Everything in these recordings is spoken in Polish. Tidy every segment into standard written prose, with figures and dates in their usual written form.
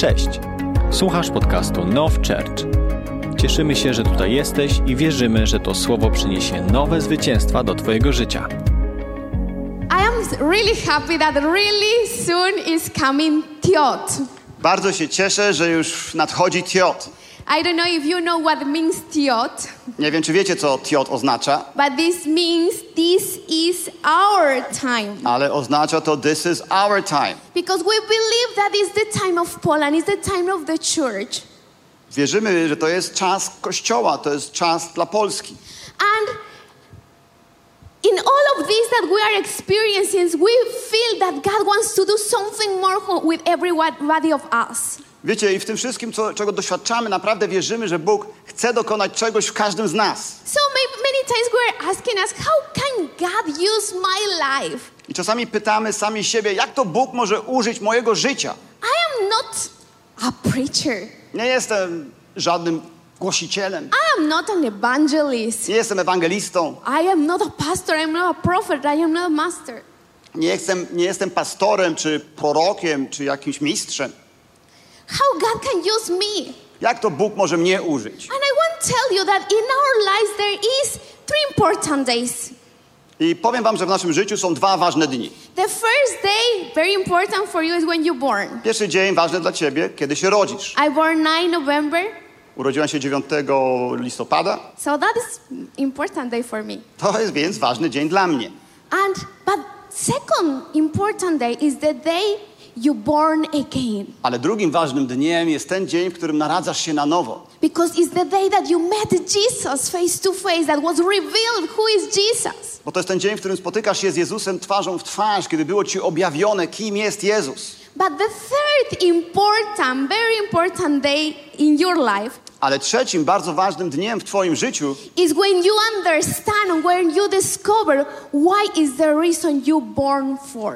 Cześć! Słuchasz podcastu Nov Church. Cieszymy się, że tutaj jesteś i wierzymy, że to słowo przyniesie nowe zwycięstwa do Twojego życia. I am really happy that really soon is coming Tiot. Bardzo się cieszę, że już nadchodzi Tiot. I don't know if you know what means Tiot. Nie wiem, czy wiecie, co Tiot oznacza. But this means this is our time. Ale oznacza to this is our time. Because we believe that it's the time of Poland, it's the time of the church. Wierzymy, że to jest czas Kościoła, to jest czas dla Polski. And in all of this that we are experiencing, we feel that God wants to do something more with everybody of us. Wiecie, i w tym wszystkim, czego doświadczamy, naprawdę wierzymy, że Bóg chce dokonać czegoś w każdym z nas. So many times we're asking us, how can God use my life? I czasami pytamy sami siebie, jak to Bóg może użyć mojego życia? I am not a preacher. Nie jestem żadnym głosicielem. I am not an evangelist. Nie jestem ewangelistą. I am not a pastor, I am not a prophet, I am not a master. Nie jestem pastorem, czy prorokiem, czy jakimś mistrzem. How God can use me? Jak to Bóg może mnie użyć? And I want to tell you that in our lives there is three important days. I powiem wam, że w naszym życiu są dwa ważne dni. The first day, very important for you, is when you're born. Pierwszy dzień ważny dla ciebie, kiedy się rodzisz. I born 9 November. Urodziłam się 9 listopada. So that is important day for me. To jest więc ważny dzień dla mnie. And but second important day is the day you born again. Ale drugim ważnym dniem jest ten dzień, w którym narodzasz się na nowo. Because it's the day that you met Jesus face to face, that was revealed who is Jesus. Bo to jest ten dzień, w którym spotykasz się z Jezusem twarzą w twarz, kiedy było ci objawione, kim jest Jezus. But the third important, very important day in your life. Ale trzecim bardzo ważnym dniem w twoim życiu is when you understand, when you discover why is the reason you born for.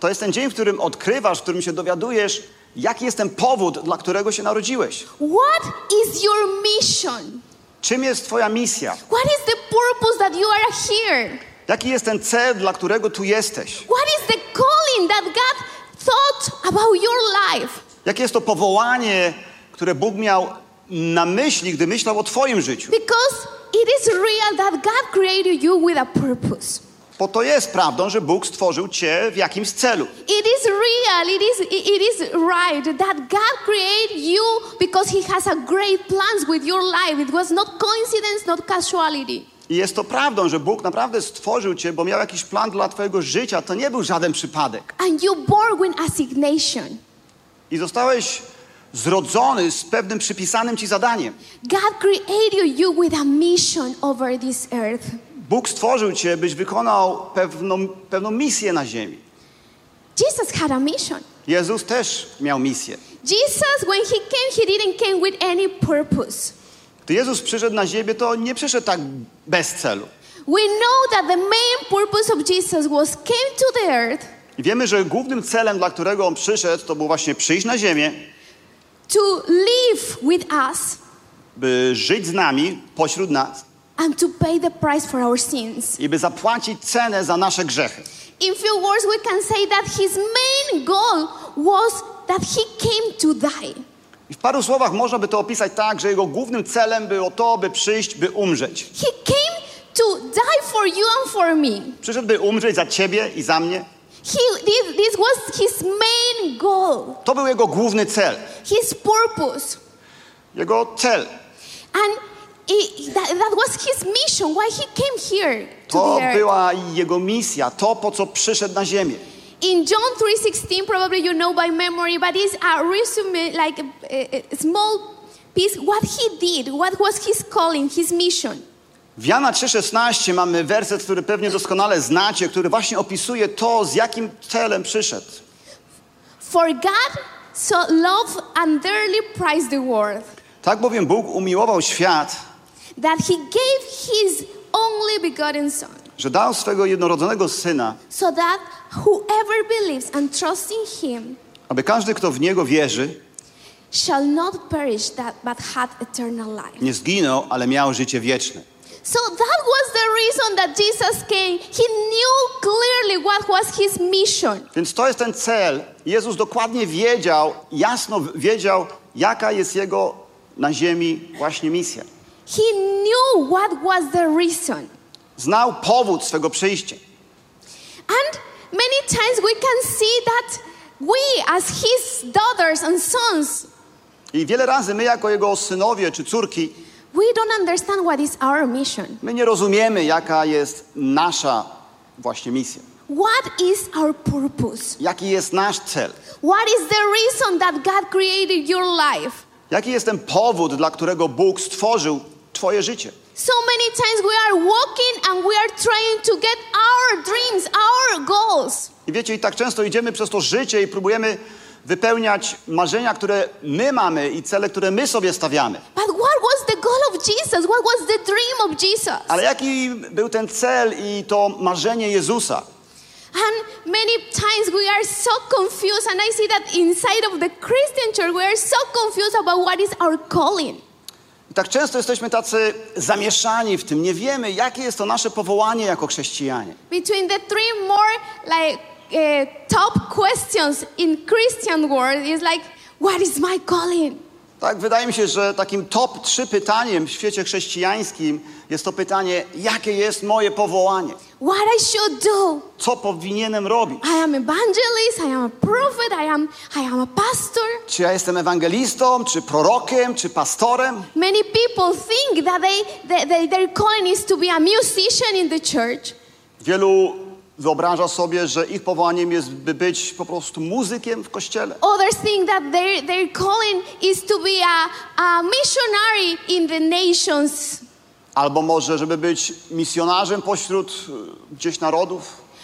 To jest ten dzień, w którym odkrywasz, w którym się dowiadujesz, jaki jest ten powód, dla którego się narodziłeś. What is your mission? Czym jest twoja misja? What is the purpose that you are here? Jaki jest ten cel, dla którego tu jesteś? What is the calling that God thought about your life? Jakie jest to powołanie, które Bóg miał na myśli, gdy myślał o twoim życiu? Because it is real that God created you with a purpose. Bo to jest prawdą, że Bóg stworzył cię w jakimś celu. It is real, it is right that God created you because he has a great plans with your life. It was not coincidence, not casuality. I jest to prawdą, że Bóg naprawdę stworzył cię, bo miał jakiś plan dla twojego życia. To nie był żaden przypadek. And you born with assignation. I zostałeś zrodzony z pewnym przypisanym ci zadaniem. God created you with a mission over this earth. Bóg stworzył cię, byś wykonał pewną misję na ziemi. Jesus had a mission. Jezus też miał misję. Jesus, when he came, he didn't came with any purpose. Gdy Jezus przyszedł na ziemię, to nie przyszedł tak bez celu. We know that the main purpose of Jesus was came to the earth. Wiemy, że głównym celem, dla którego on przyszedł, to był właśnie przyjść na ziemię. To live with us. By żyć z nami, pośród nas. And to pay the price for our sins. I by zapłacić cenę za nasze grzechy. In few words, we can say that his main goal was that he came to die. I w paru słowach można by to opisać tak, że jego głównym celem było to, by przyjść, by umrzeć. He came to die for you and for me. Przyszedł, by umrzeć za ciebie i za mnie. This was his main goal. To był jego główny cel. His purpose. Jego cel. And that was his mission, why he came here to the earth. To była jego misja, to po co przyszedł na ziemię. In John 3:16, probably you know by memory, but it's a resume, like a small piece, what he did, what was his calling, his mission. W Jana 3:16 mamy werset, który pewnie doskonale znacie, który właśnie opisuje to, z jakim celem przyszedł. For God so loved and dearly prized the world. Tak bowiem Bóg umiłował świat, that he gave his only begotten son. Że dał swego jednorodzonego syna. So that whoever believes and trusts in him. Aby każdy, kto w niego wierzy, shall not perish but have eternal life. Nie zginął, ale miał życie wieczne. So that was the reason that Jesus came. He knew clearly what was his mission. Więc to jest ten cel. Jezus dokładnie wiedział, jasno wiedział, jaka jest jego na ziemi właśnie misja. He knew what was the reason. Znał powód swego przyjścia. And many times we can see that we as his daughters and sons. I wiele razy my jako jego synowie czy córki we don't understand what is our mission. My nie rozumiemy, jaka jest nasza właśnie misja. What is our purpose? Jaki jest nasz cel? What is the reason that God created your life? Jaki jest ten powód, dla którego Bóg stworzył twoje życie? So many times we are walking and we are trying to get our dreams, our goals. I wiecie, i tak często idziemy przez to życie i próbujemy wypełniać marzenia, które my mamy i cele, które my sobie stawiamy. But what was the goal of Jesus? What was the dream of Jesus? Ale jaki był ten cel i to marzenie Jezusa? And many times we are so confused, and I see that inside of the Christian church we are so confused about what is our calling. I tak często jesteśmy tacy zamieszani w tym, nie wiemy, jakie jest to nasze powołanie jako chrześcijanie. Between the three more top questions in Christian world is like, what is my calling? Tak, wydaje mi się, że takim top 3 pytaniem w świecie chrześcijańskim jest to pytanie, jakie jest moje powołanie? What I should do? Co powinienem robić? I am evangelist, I am a prophet, I am a pastor. Czy ja jestem ewangelistą, czy prorokiem, czy pastorem? Many people think that their calling is to be a musician in the church. Wielu wyobraża sobie, że ich powołaniem jest, by być po prostu muzykiem w kościele. Others think that their calling is to be a missionary in the nations. Albo może, żeby być misjonarzem pośród gdzieś narodów.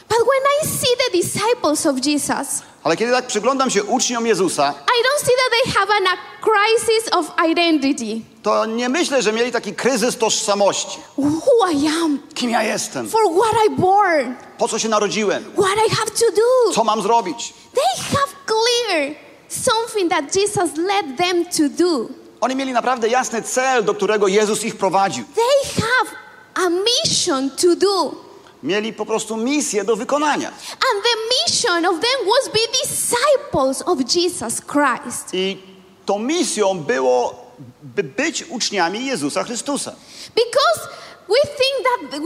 But when I see the disciples of Jesus, ale kiedy tak przyglądam się uczniom Jezusa, I don't see that they have a crisis of identity. To nie myślę, że mieli taki kryzys tożsamości. Who I am? Kim ja jestem? For what I born? Po co się narodziłem? What I have to do? Co mam zrobić? They have clear something that Jesus led them to do. Oni mieli naprawdę jasny cel, do którego Jezus ich prowadził. They have a mission to do. Mieli po prostu misję do wykonania. And the mission of them was be disciples of Jesus Christ. I tą misją było, by być uczniami Jezusa Chrystusa. Because we think that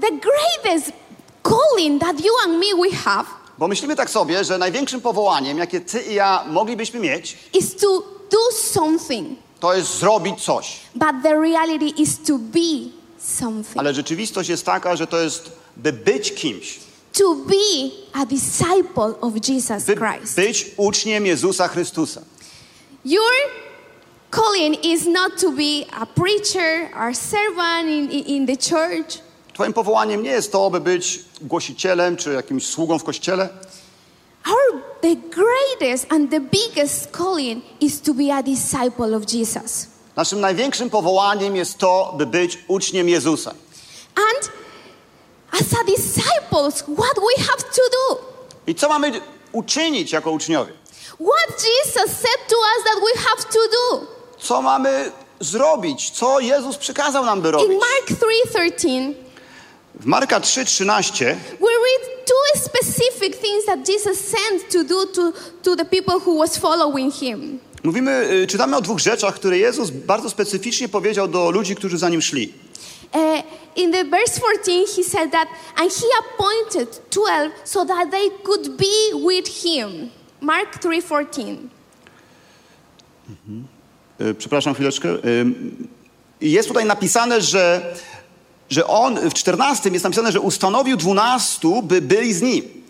the greatest calling that you and me we have. Bo myślimy tak sobie, że największym powołaniem, jakie ty i ja moglibyśmy mieć, is to do something. To jest zrobić coś. But the reality is to be something. Ale rzeczywistość jest taka, że to jest by być kimś. To be a disciple of Jesus Christ. Być uczniem Jezusa Chrystusa. Your calling is not to be a preacher or servant in the church. Twoim powołaniem nie jest to, by być głosicielem czy jakimś sługą w kościele. The greatest and the biggest calling is to be a disciple of Jesus. Naszym największym powołaniem jest to, by być uczniem Jezusa. And as a disciples, what we have to do? I co mamy uczynić jako uczniowie? What Jesus said to us that we have to do? Co mamy zrobić? Co Jezus przykazał nam by robić? In Mark 3:13. W Marka 3:13. We read two specific things that Jesus sent to do to the people who was following him. Czytamy o dwóch rzeczach, które Jezus bardzo specyficznie powiedział do ludzi, którzy za nim szli. In the verse 14 he said that and he appointed 12 so that they could be with him. Mark 3:14. Przepraszam chwileczkę. Jest tutaj napisane, że on w 14 jest napisane, że ustanowił 12, by byli z nim.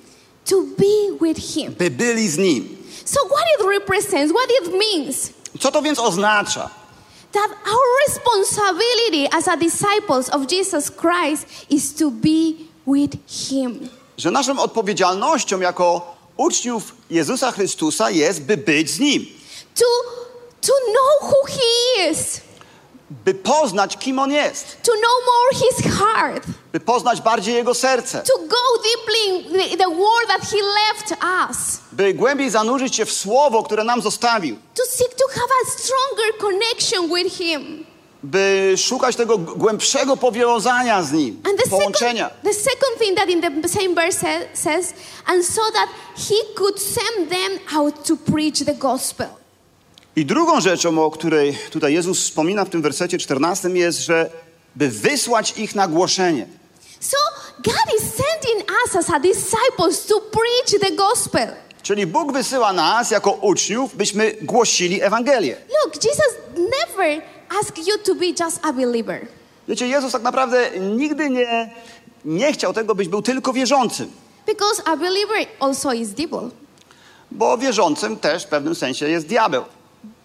To be with him. By byli z nim. So what it represents, what it means? Co to więc oznacza? That our responsibility as a disciples of Jesus Christ is to be with him. Że naszą odpowiedzialnością jako uczniów Jezusa Chrystusa jest, by być z nim. To know who he is. By poznać, kim on jest. To know more his heart. By poznać bardziej jego serce. To go deeply in the word that he left us. By głębiej zanurzyć się w słowo, które nam zostawił. To seek to have a stronger connection with him. by szukać tego głębszego powiązania z nim, połączenia. The second thing that in the same verse says, and so that he could send them out to preach the gospel. I drugą rzeczą, o której tutaj Jezus wspomina w tym wersecie 14, jest, że by wysłać ich na głoszenie. So God is sending us as a disciples to preach the gospel. Czyli Bóg wysyła nas jako uczniów, byśmy głosili Ewangelię. Look, Jesus never asked you to be just a believer. Wiecie, Jezus tak naprawdę nigdy nie chciał tego, byś był tylko wierzącym. Because a believer also is devil. Bo wierzącym też w pewnym sensie jest diabeł.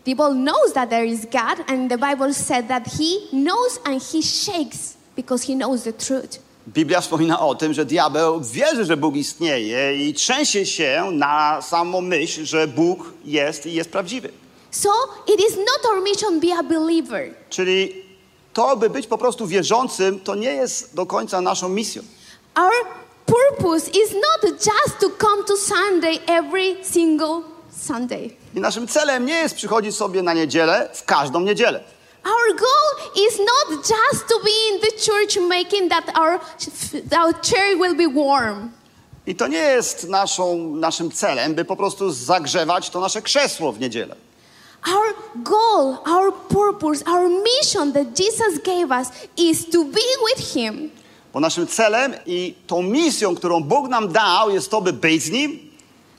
Devil knows that there is God, and the Bible said that he knows and he shakes because he knows the truth. Biblia wspomina o tym, że diabeł wierzy, że Bóg istnieje i trzęsie się na samą myśl, że Bóg jest i jest prawdziwy. So it is not our mission to be a believer. Czyli to, by być po prostu wierzącym, to nie jest do końca naszą misją. Our purpose is not just to come to Sunday every single Sunday. I naszym celem nie jest przychodzić sobie na niedzielę w każdą niedzielę. Our goal is not just to be in the church making that our chair will be warm. I to nie jest naszym celem, by po prostu zagrzewać to nasze krzesło w niedzielę. Our goal, our purpose, our mission that Jesus gave us is to be with him. Bo naszym celem i tą misją, którą Bóg nam dał, jest to, by być z nim.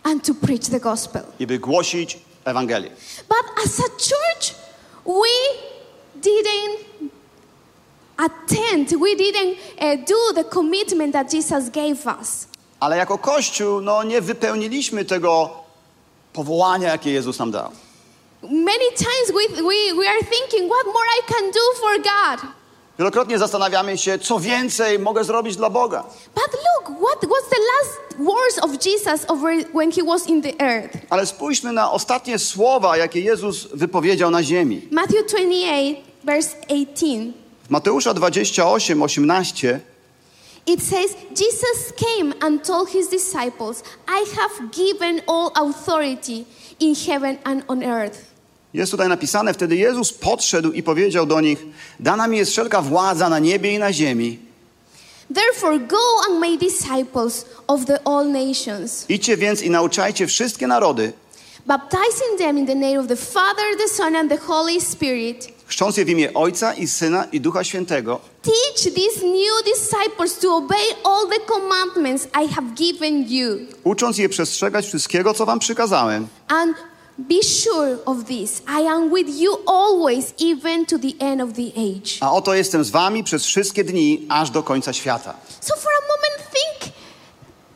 And to preach the gospel. I by głosić Ewangelię. But as a church, we didn't do the commitment that Jesus gave us. Ale jako Kościół, nie wypełniliśmy tego powołania, jakie Jezus nam dał. Many times we are thinking, what more I can do for God. Wielokrotnie zastanawiamy się, co więcej mogę zrobić dla Boga. But look, what was the last words of Jesus when he was in the earth? Ale spójrzmy na ostatnie słowa, jakie Jezus wypowiedział na ziemi. Matthew 28, verse 18. Mateusza 28, 18. It says, Jesus came and told his disciples, I have given all authority in heaven and on earth. Jest tutaj napisane, wtedy Jezus podszedł i powiedział do nich, dana mi jest wszelka władza na niebie i na ziemi. Therefore go and make disciples of the all nations. Idźcie więc i nauczajcie wszystkie narody. Baptizing them in the name of the Father, the Son and the Holy Spirit. Chrzcząc je w imię Ojca i Syna i Ducha Świętego. Teach these new disciples to obey all the commandments I have given you. Ucząc je przestrzegać wszystkiego, co wam przykazałem. And be sure of this. I am with you always, even to the end of the age. A oto jestem z wami przez wszystkie dni, aż do końca świata. So for a moment think,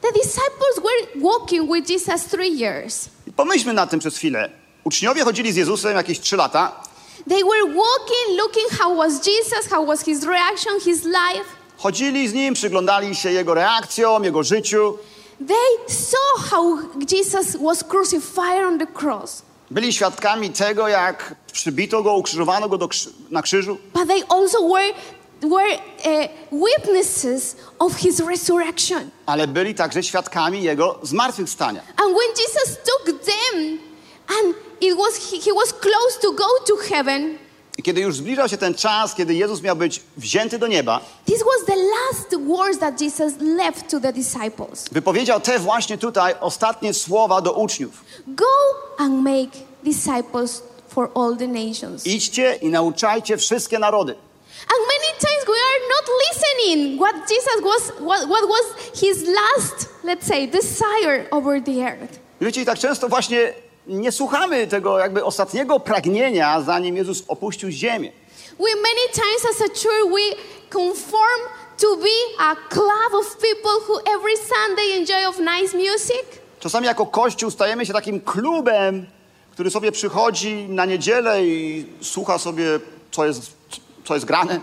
the disciples were walking with Jesus 3 years. Pomyślmy na tym przez chwilę. Uczniowie chodzili z Jezusem jakieś 3 lata. They were walking, looking how was Jesus, how was his reaction, his life. Chodzili z nim, przyglądali się jego reakcjom, jego życiu. They saw how Jesus was crucified on the cross. Byli świadkami tego, jak przybito go, ukrzyżowano go na krzyżu. But they also were witnesses of his resurrection. Ale byli także świadkami jego zmartwychwstania. And when Jesus took them and he was close to go to heaven. I kiedy już zbliżał się ten czas, kiedy Jezus miał być wzięty do nieba, wypowiedział te właśnie tutaj ostatnie słowa do uczniów. Go and make disciples for all the nations. Idźcie i nauczajcie wszystkie narody. And many times we are not listening what Jesus was his last, let's say, desire over the earth. Wiecie, tak często właśnie nie słuchamy tego jakby ostatniego pragnienia, zanim Jezus opuścił ziemię. We many times as a church we conform to be a club of people who every Sunday enjoy of nice music. Czasami jako Kościół stajemy się takim klubem, który sobie przychodzi na niedzielę i słucha sobie, co jest grane.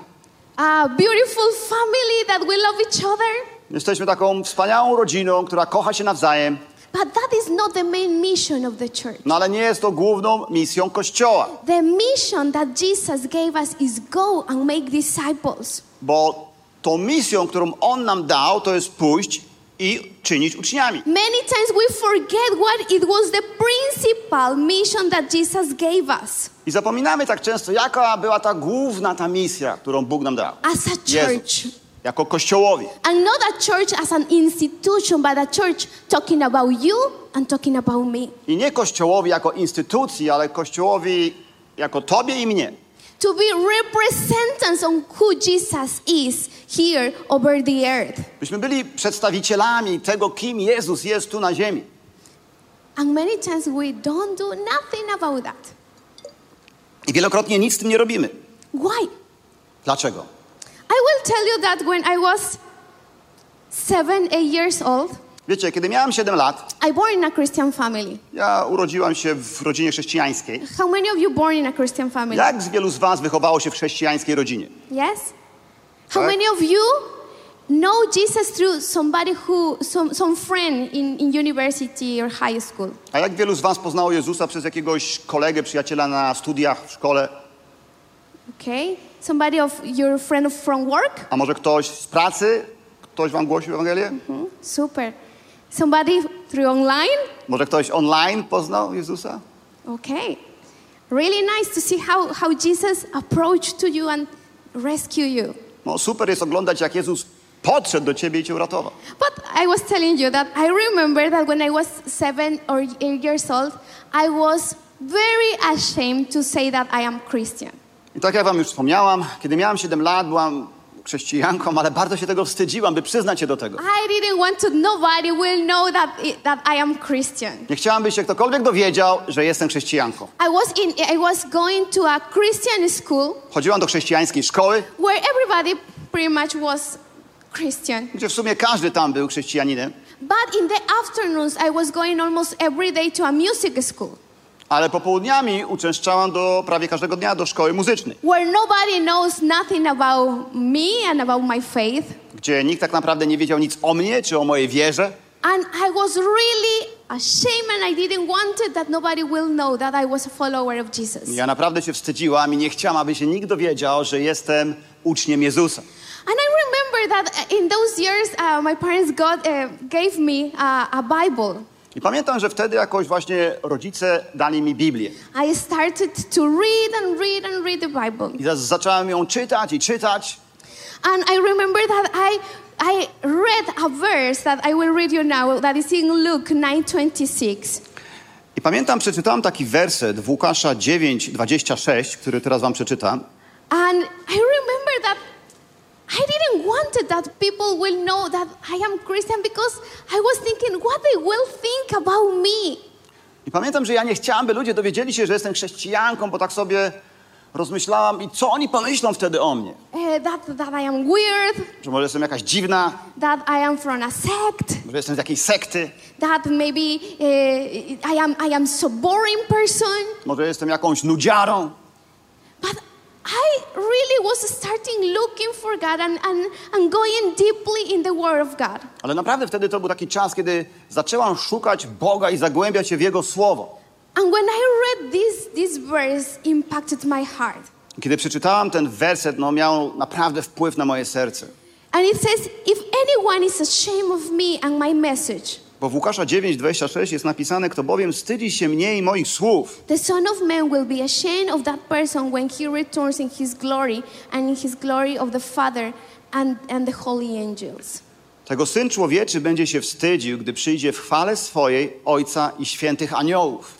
A beautiful family that we love each other. Jesteśmy taką wspaniałą rodziną, która kocha się nawzajem. But that is not the main mission of the church. No, ale nie jest to główną misją Kościoła. The mission that Jesus gave us is go and make disciples. Bo tą misją, którą On nam dał, to jest pójść i czynić uczniami. Many times we forget what it was the principal mission that Jesus gave us. I zapominamy tak często, jaka była ta główna misja, którą Bóg nam dał. As a church. Jezus, jako kościołowi. And not a church as an institution, but a church talking about you and talking about me. I nie kościołowi jako instytucji, ale kościołowi jako tobie i mnie. To be representatives on who Jesus is here over the earth. Byśmy byli przedstawicielami tego, kim Jezus jest tu na ziemi. And many times we don't do nothing about that. I wielokrotnie nic z tym nie robimy. Why? Dlaczego? I will tell you that when I was 7-8 years old. Wiecie, kiedy miałem 7 lat, I born in a Christian family. Ja urodziłam się w rodzinie chrześcijańskiej. How many of you born in a Christian family? Jak wielu z was wychowało się w chrześcijańskiej rodzinie? Yes. How tak? Many of you know Jesus through somebody who some friend in university or high school? A jak wielu z was poznało Jezusa przez jakiegoś kolegę, przyjaciela na studiach, w szkole? Okay. Somebody of your friend from work? A może ktoś z pracy? Ktoś wam głosił Ewangelię? Mm-hmm. Super. Somebody through online? Może ktoś online poznał Jezusa? Okay. Really nice to see how Jesus approached to you and rescue you. No super jest oglądać, jak Jezus podszedł do ciebie i cię uratował. But I was telling you that I remember that when I was 7 or 8 years old, I was very ashamed to say that I am Christian. I tak jak wam już wspomniałam, kiedy miałam 7 lat, byłam chrześcijanką, ale bardzo się tego wstydziłam, by przyznać się do tego. I didn't want to nobody will know that I am Christian. Nie chciałam, by się ktokolwiek dowiedział, że jestem chrześcijanką. I was going to a Christian school. Chodziłam do chrześcijańskiej szkoły. Where everybody pretty much was Christian. Gdzie w sumie każdy tam był chrześcijaninem. But in the afternoons I was going almost every day to a music school. Ale popołudniami uczęszczałam prawie każdego dnia do szkoły muzycznej. Where nobody knows nothing about me and about my faith. Gdzie nikt tak naprawdę nie wiedział nic o mnie czy o mojej wierze. And I was really ashamed and I didn't want it that nobody will know that I was a follower of Jesus. Ja naprawdę się wstydziłam i nie chciałam, aby się nikt dowiedział, że jestem uczniem Jezusa. And I remember that in those years my parents gave me a Bible. I pamiętam, że wtedy jakoś właśnie rodzice dali mi Biblię. I started to read the Bible. I zacząłem ją czytać i czytać. And I remember that I read a verse that I will read you now that is in Luke 9:26. I pamiętam, przeczytałam taki werset w Łukasza 9:26, który teraz wam przeczytam. And I remember that I didn't want it that people will know that I am Christian because I was thinking what they will think about me. I pamiętam, że ja nie chciałam, by ludzie dowiedzieli się, że jestem chrześcijanką, bo tak sobie rozmyślałam i co oni pomyślą wtedy o mnie? That I am weird. Że może jestem jakaś dziwna. That I am from a sect. Może jestem z jakiejś sekty. That maybe I am so boring person. Może jestem jakąś nudziarą. I really was starting looking for God and going deeply in the Word of God. Ale naprawdę wtedy to był taki czas, kiedy zaczęłam szukać Boga i zagłębiać się w Jego Słowo. And when I read this verse impacted my heart. Kiedy przeczytałam ten werset, miał naprawdę wpływ na moje serce. And it says, if anyone is ashamed of me and my message. Bo w Łukasza 9:26 jest napisane, kto bowiem wstydzi się mnie i moich słów. The Son of Man will be ashamed of that person when he returns in his glory and in his glory of the Father and the holy angels. Tego Syn Człowieczy będzie się wstydził, gdy przyjdzie w chwale swojej Ojca i świętych aniołów.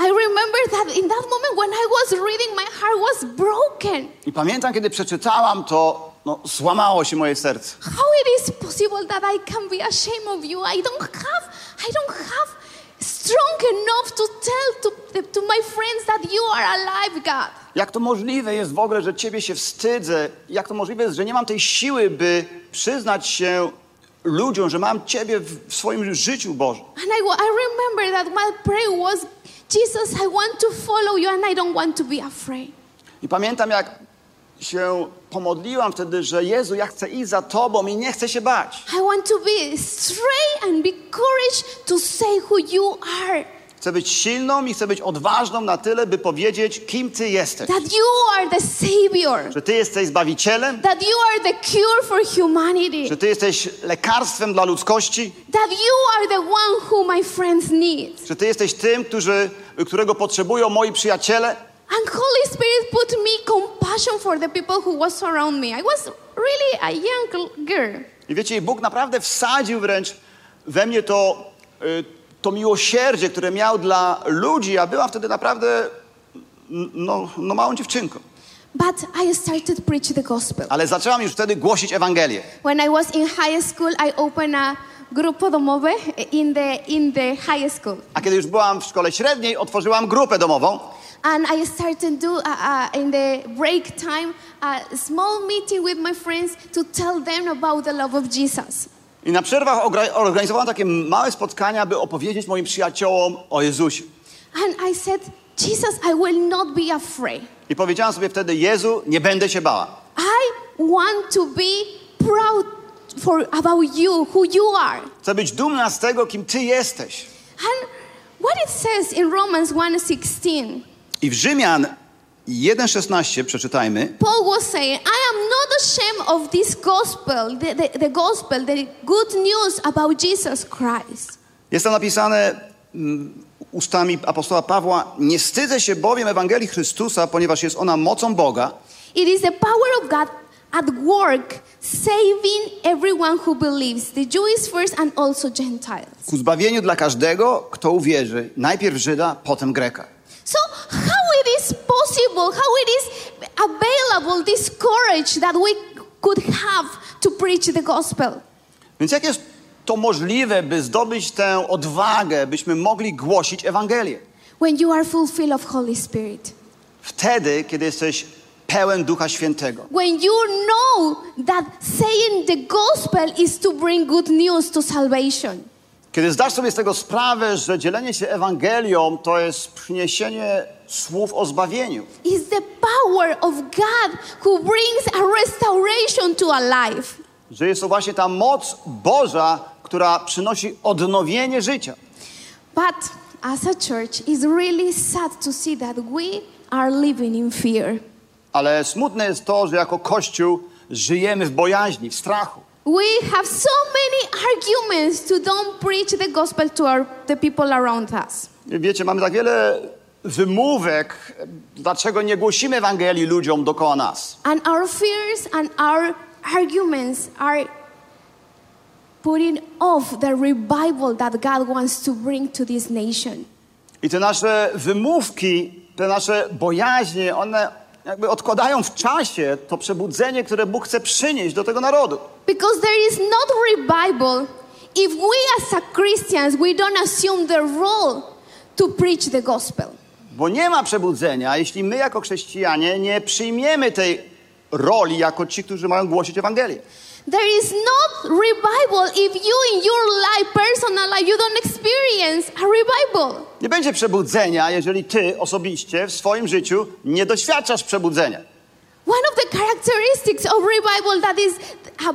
I remember that in that moment when I was reading, my heart was broken. I pamiętam, kiedy przeczytałam to, złamało się moje serce. How it is possible that I can be ashamed of you? I don't have strong enough to tell to my friends that you are alive, God. Jak to możliwe jest w ogóle, że ciebie się wstydzę? Jak to możliwe jest, że nie mam tej siły, by przyznać się ludziom, że mam ciebie w swoim życiu, Boże? And I remember that my prayer was, Jesus, I want to follow you and I don't want to be afraid. I pamiętam, jak się pomodliłam wtedy, że Jezu, ja chcę iść za Tobą i nie chcę się bać. I want to be straight and be courage to say who you are. Chcę być silną i chcę być odważną na tyle, by powiedzieć, kim Ty jesteś. That you are the savior. Że Ty jesteś Zbawicielem. That you are the cure for humanity. Że Ty jesteś lekarstwem dla ludzkości. That you are the one who my friends need. Że Ty jesteś tym, którego potrzebują moi przyjaciele. And Holy Spirit put me compassion for the people who was around me. I was really a young girl. I wiecie, Bóg naprawdę wsadził wręcz we mnie to miłosierdzie, które miał dla ludzi, a byłam wtedy naprawdę małą dziewczynką. But I started preach the gospel. Ale zaczęłam już wtedy głosić Ewangelię. When I was in high school, I opened a grupo domowe in the high school. A kiedy już byłam w szkole średniej, otworzyłam grupę domową. And I started to do in the break time a small meeting with my friends to tell them about the love of Jesus. I na przerwach organizowałam takie małe spotkania, by opowiedzieć moim przyjaciołom o Jezusie. And I said, Jesus, I will not be afraid. I powiedziałam sobie wtedy, Jezu, nie będę się bała. I want to be proud about you, who you are. Chcę być dumna z tego, kim Ty jesteś. And what it says in Romans 1:16. I w Rzymian 1:16 przeczytajmy. Paul was saying, I am not ashamed of this gospel, the gospel, the good news about Jesus Christ. Jest tam napisane ustami apostoła Pawła, nie wstydzę się bowiem Ewangelii Chrystusa, ponieważ jest ona mocą Boga. It is the power of God at work, saving everyone who believes, the Jews first and also Gentiles. Ku zbawieniu dla każdego, kto uwierzy, najpierw Żyda, potem Greka. So how it is possible, how it is available, this courage that we could have to preach the gospel? Więc jak jest to możliwe, by zdobyć tę odwagę, byśmy mogli głosić Ewangelię? When you are fulfilled of Holy Spirit. Wtedy, kiedy jesteś pełen Ducha Świętego. When you know that saying the gospel is to bring good news to salvation. Kiedy zdasz sobie z tego sprawę, że dzielenie się Ewangelią to jest przyniesienie słów o zbawieniu. Is the power of God who brings a restoration to a life. Że jest to właśnie ta moc Boża, która przynosi odnowienie życia. But as a church, it's really sad to see that we are living in fear. Ale smutne jest to, że jako Kościół żyjemy w bojaźni, w strachu. We have so many arguments to don't preach the gospel to the people around us. Wiecie, mamy tak wiele wymówek, dlaczego nie głosimy Ewangelii ludziom dookoła nas. And our fears and our arguments are putting off the revival that God wants to bring to this nation. I te nasze wymówki, te nasze bojaźnie, one jakby odkładają w czasie to przebudzenie, które Bóg chce przynieść do tego narodu. Because there is not revival if we as a Christians we don't assume the role to preach the gospel. Bo nie ma przebudzenia, jeśli my jako chrześcijanie nie przyjmiemy tej roli jako ci, którzy mają głosić Ewangelię. There is not revival if you in your life, personal life, you don't experience a revival. Nie będzie przebudzenia, jeżeli ty osobiście w swoim życiu nie doświadczasz przebudzenia. One of the characteristics of revival that is a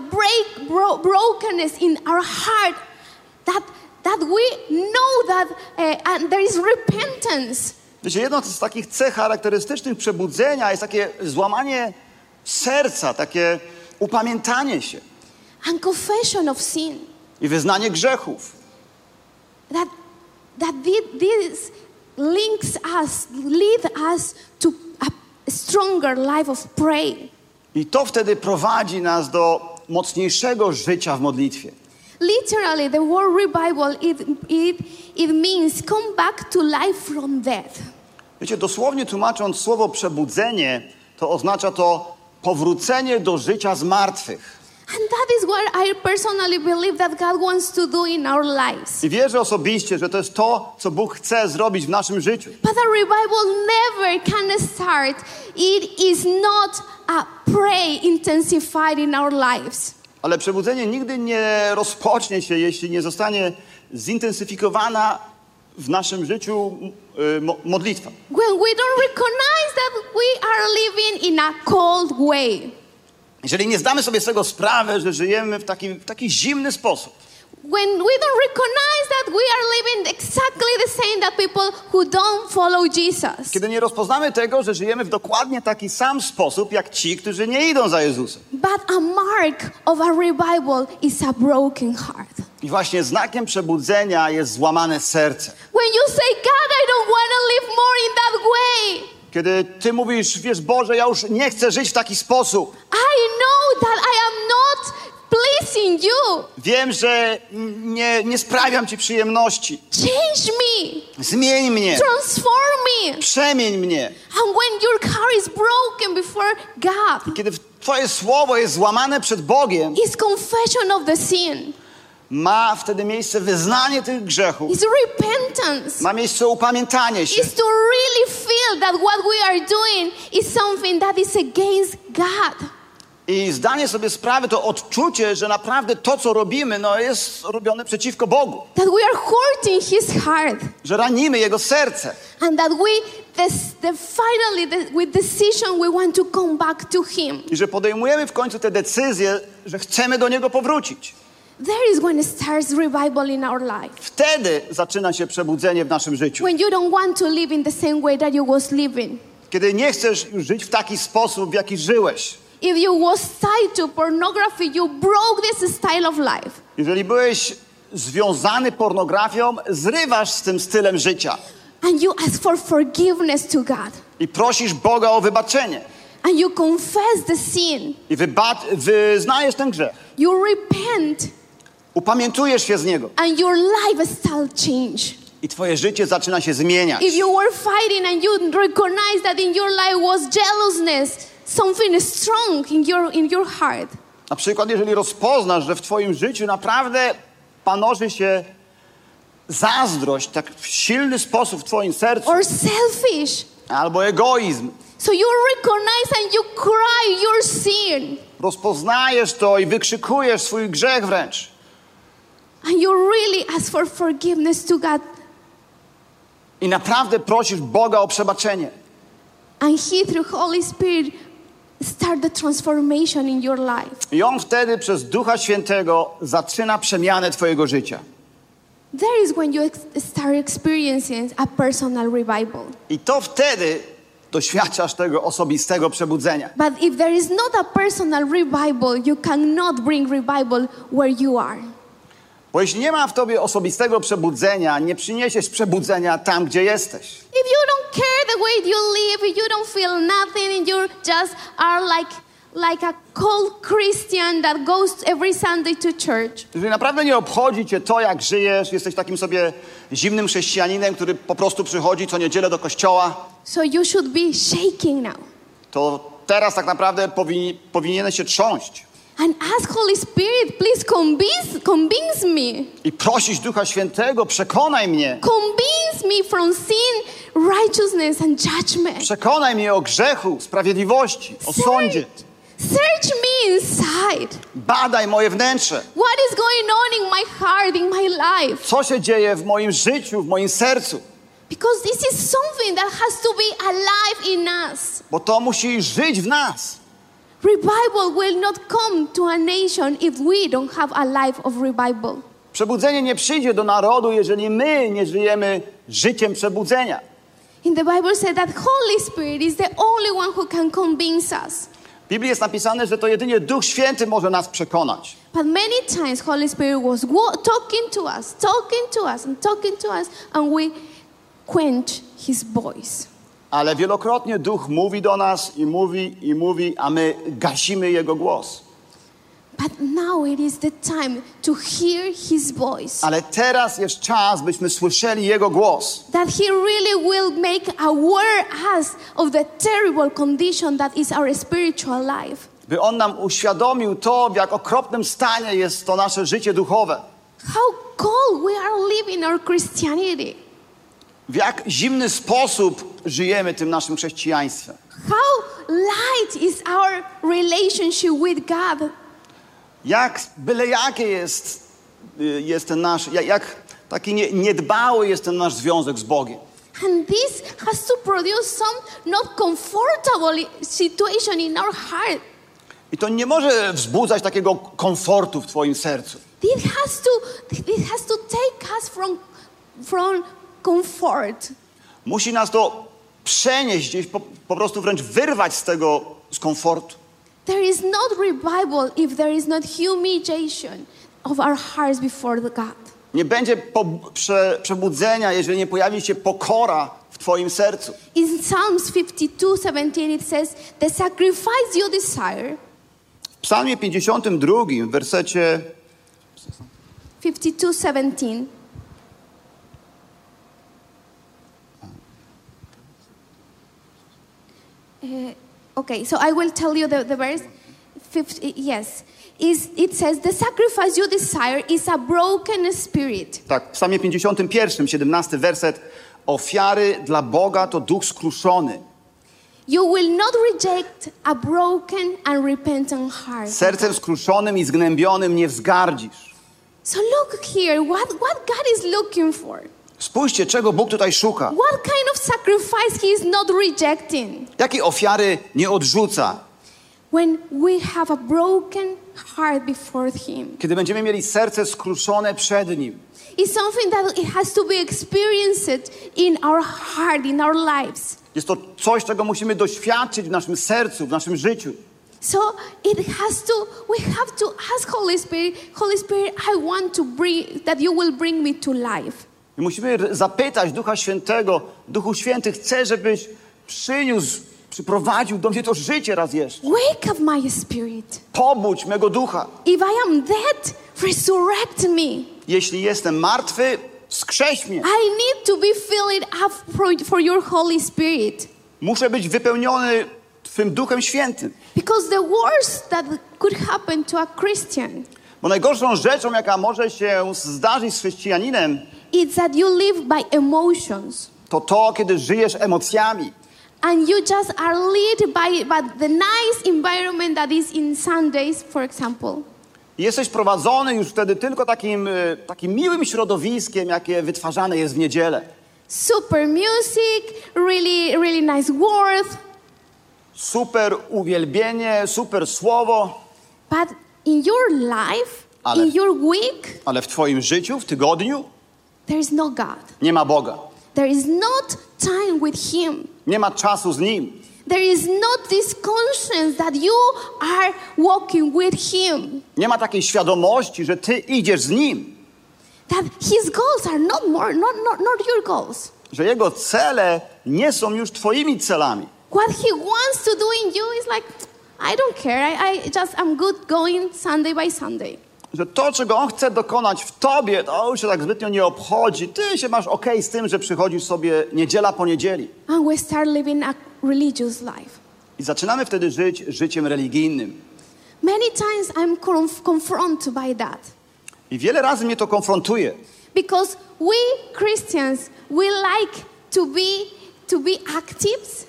brokenness in our heart, that we know that and there is repentance. Wiecie, jedną z takich cech charakterystycznych przebudzenia jest takie złamanie serca, takie upamiętanie się. And confession of sin. I wyznanie grzechów. That this links us, lead us to a stronger life of prayer. I to wtedy prowadzi nas do mocniejszego życia w modlitwie. Literally the word revival it means come back to life from death. Wiecie, dosłownie tłumacząc słowo przebudzenie, to oznacza to powrócenie do życia z martwych. And that is what I personally believe that God wants to do in our lives. I wierzę osobiście, że to jest to, co Bóg chce zrobić w naszym życiu. But a revival never can start. It is not a prayer intensified in our lives. Ale przebudzenie nigdy nie rozpocznie się, jeśli nie zostanie zintensyfikowana w naszym życiu modlitwa. When we don't recognize that we are living in a cold way. Jeżeli nie zdamy sobie z tego sprawy, że żyjemy w taki zimny sposób. When we don't recognize that we are living exactly the same that people who don't follow Jesus. Kiedy nie rozpoznamy tego, że żyjemy w dokładnie taki sam sposób jak ci, którzy nie idą za Jezusem. But a mark of a revival is a broken heart. I właśnie znakiem przebudzenia jest złamane serce. When you say, God, I don't want to live more in that way. Kiedy ty mówisz, wiesz, Boże, ja już nie chcę żyć w taki sposób. I know that I am not pleasing you. Wiem, że nie sprawiam ci przyjemności. Change me. Zmień mnie. Transform me. Przemień mnie. And when your heart is broken before God. Kiedy twoje słowo jest złamane przed Bogiem. It's confession of the sin. Ma wtedy miejsce wyznanie tych grzechów. It's repentance. Ma miejsce upamiętanie się. It's to really feel that what we are doing is something that is against God. I zdanie sobie sprawy, to odczucie, że naprawdę to, co robimy, no jest robione przeciwko Bogu. That we are hurting his heart. Że ranimy jego serce. And that finally, with decision we want to come back to him. I że podejmujemy w końcu te decyzje, że chcemy do niego powrócić. There is when starts revival in our life. Wtedy zaczyna się przebudzenie w naszym życiu. When you don't want to live in the same way that you was living. Kiedy nie chcesz już żyć w taki sposób, w jaki żyłeś. If you was tied to pornography, you broke this style of life. Jeżeli byłeś związany pornografią, zrywasz z tym stylem życia. And you ask for forgiveness to God. I prosisz Boga o wybaczenie. And you confess the sin. I wyznajesz ten grzech. You repent. Upamiętujesz się z niego. And your lifestyle change. I twoje życie zaczyna się zmieniać. If you were fighting and you recognize that in your life was jealousness, something strong in your heart. Na przykład, jeżeli rozpoznasz, że w twoim życiu naprawdę panorzy się zazdrość, tak w silny sposób w twoim sercu. Or selfish. Albo egoizm. So you recognize and you cry your sin. Rozpoznajesz to i wykrzykujesz swój grzech wręcz. And you really ask for forgiveness to God. I naprawdę prosisz Boga o przebaczenie. And he through Holy Spirit start the transformation in your life. I on wtedy przez Ducha Świętego zaczyna przemianę twojego życia. There is when you start experiencing a personal revival. I to wtedy doświadczasz tego osobistego przebudzenia. But if there is not a personal revival, you cannot bring revival where you are. Bo jeśli nie ma w tobie osobistego przebudzenia, nie przyniesiesz przebudzenia tam, gdzie jesteś. If you don't care the way you live, you don't feel nothing, and you just are like a cold Christian that goes every Sunday to church. Jeżeli naprawdę nie obchodzi cię to, jak żyjesz, jesteś takim sobie zimnym chrześcijaninem, który po prostu przychodzi co niedzielę do kościoła. So you should be shaking now. To teraz tak naprawdę powinieneś się trząść. And ask Holy Spirit, please convince me. I prosić Ducha Świętego, przekonaj mnie. Convince me from sin, righteousness and judgment. Przekonaj mnie o grzechu, sprawiedliwości, o sądzie. Search me inside. Badaj moje wnętrze. What is going on in my heart, in my life? Co się dzieje w moim życiu, w moim sercu? Because this is something that has to be alive in us. Bo to musi żyć w nas. Revival will not come to a nation if we don't have a life of revival. Przebudzenie nie przyjdzie do narodu, jeżeli my nie żyjemy życiem przebudzenia. In the Bible said that Holy Spirit is the only one who can convince us. W Biblii jest napisane, że to jedynie Duch Święty może nas przekonać. But many times Holy Spirit was talking to us and we quench his voice. Ale wielokrotnie Duch mówi do nas i mówi, a my gasimy Jego głos. But now it is the time to hear his voice. Ale teraz jest czas, byśmy słyszeli Jego głos. That he really will make aware us of the terrible condition that is our spiritual life. By On nam uświadomił to, w jak okropnym stanie jest to nasze życie duchowe. How cold we are living our Christianity. W jak zimny sposób żyjemy tym naszym chrześcijaństwem. How light is our relationship with God? Jak taki niedbały jest ten nasz związek z Bogiem. And this has to produce some not comfortable situation in our heart. I to nie może wzbudzać takiego komfortu w twoim sercu. This has to take us from comfort. Musi nas to przenieść gdzieś, po prostu wręcz wyrwać z tego, z komfortu. There is not revival if there is not humiliation of our hearts before God. Nie będzie przebudzenia, jeżeli nie pojawi się pokora w twoim sercu. In Psalms 52:17 it says, "The sacrifice you desire." W Psalmie 52 w wersecie 52:17. Okay, so I will tell you the verse. It says, the sacrifice you desire is a broken spirit. Tak, w Psalmie 51, 17 werset. Ofiary dla Boga to duch skruszony. You will not reject a broken and repentant heart. Sercem skruszonym i zgnębionym nie wzgardzisz. So look here, what God is looking for. Spójrzcie, czego Bóg tutaj szuka. What kind of sacrifice he is not rejecting? Jakie ofiary nie odrzuca? When we have a broken heart before him. Kiedy będziemy mieli serce skruszone przed nim. It's something that it has to be experienced in our heart, in our lives. Jest to coś, czego musimy doświadczyć w naszym sercu, w naszym życiu. So it has to, we have to ask Holy Spirit, I want to bring that you will bring me to life. I musimy zapytać Ducha Świętego, Duchu Święty, chcę, żebyś przyprowadził do mnie to życie raz jeszcze. Wake up my spirit. Pobudź mego ducha. If I am dead, resurrect me. Jeśli jestem martwy, wskrześ mnie. I need to be filled up for your Holy Spirit. Muszę być wypełniony Twym Duchem Świętym. Because the worst that could happen to a Christian. Bo najgorszą rzeczą, jaka może się zdarzyć z chrześcijaninem, it's that you live by emotions. To, kiedy żyjesz emocjami. And you just are led by the nice environment that is in Sundays, for example. Jesteś prowadzony już wtedy tylko takim miłym środowiskiem, jakie wytwarzane jest w niedzielę. Super music, really, really nice word. Super uwielbienie, super słowo. But in your life, in your week. Ale w twoim życiu, w tygodniu. There is no God. Nie ma Boga. There is not time with him. Nie ma czasu z nim. There is not this conscience that you are walking with him. Nie ma takiej świadomości, że ty idziesz z nim. That his goals are not your goals. Że jego cele nie są już twoimi celami. What he wants to do in you is like I don't care. I'm good going Sunday by Sunday. Że to, czego on chce dokonać w tobie, to już się tak zbytnio nie obchodzi. Ty się masz okej z tym, że przychodzisz sobie niedziela po niedzieli. And we start living a religious life. I zaczynamy wtedy żyć życiem religijnym. Many times I'm confronted by that. I wiele razy mnie to konfrontuje. Because we Christians, we like to be active.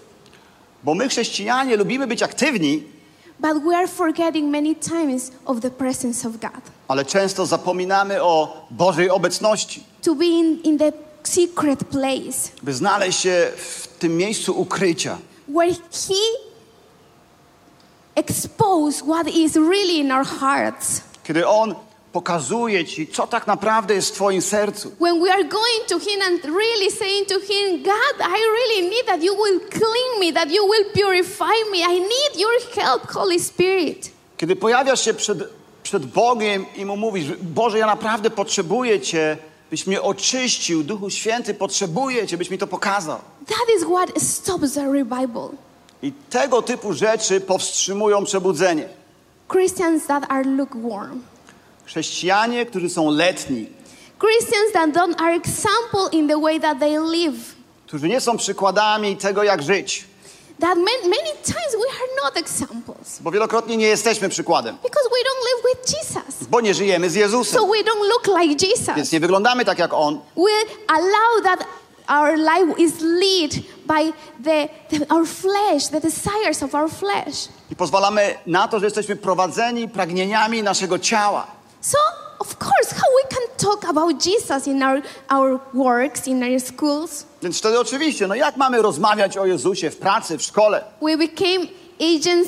Bo my chrześcijanie lubimy być aktywni. But we are forgetting many times of the presence of God. Ale często zapominamy o Bożej obecności. To be in the secret place. By znaleźć się w tym miejscu ukrycia. Where he exposes what is really in our hearts. Kiedy on pokazuje ci, co tak naprawdę jest w twoim sercu. When we are going to him and really saying to him, God, I really need that you will clean me, that you will purify me. I need your help, Holy Spirit. Kiedy pojawiasz się przed Bogiem i mu mówisz, Boże, ja naprawdę potrzebuję cię, byś mnie oczyścił, Duchu Święty, potrzebuję cię, byś mi to pokazał. That is what stops the revival. I tego typu rzeczy powstrzymują przebudzenie. Christians that are lukewarm. Chrześcijanie, którzy są letni. Christians that don't are example in the way that they live. Którzy nie są przykładami tego, jak żyć. That many times we are not examples. Bo wielokrotnie nie jesteśmy przykładem. Because we don't live with Jesus. Bo nie żyjemy z Jezusem. So we don't look like Jesus. Więc nie wyglądamy tak jak on. We allow that our life is led by our flesh, the desires of our flesh. I pozwalamy na to, że jesteśmy prowadzeni pragnieniami naszego ciała. So, of course, how we can talk about Jesus in our works, in our schools? Więc wtedy oczywiście, jak mamy rozmawiać o Jezusie w pracy, w szkole? We became agent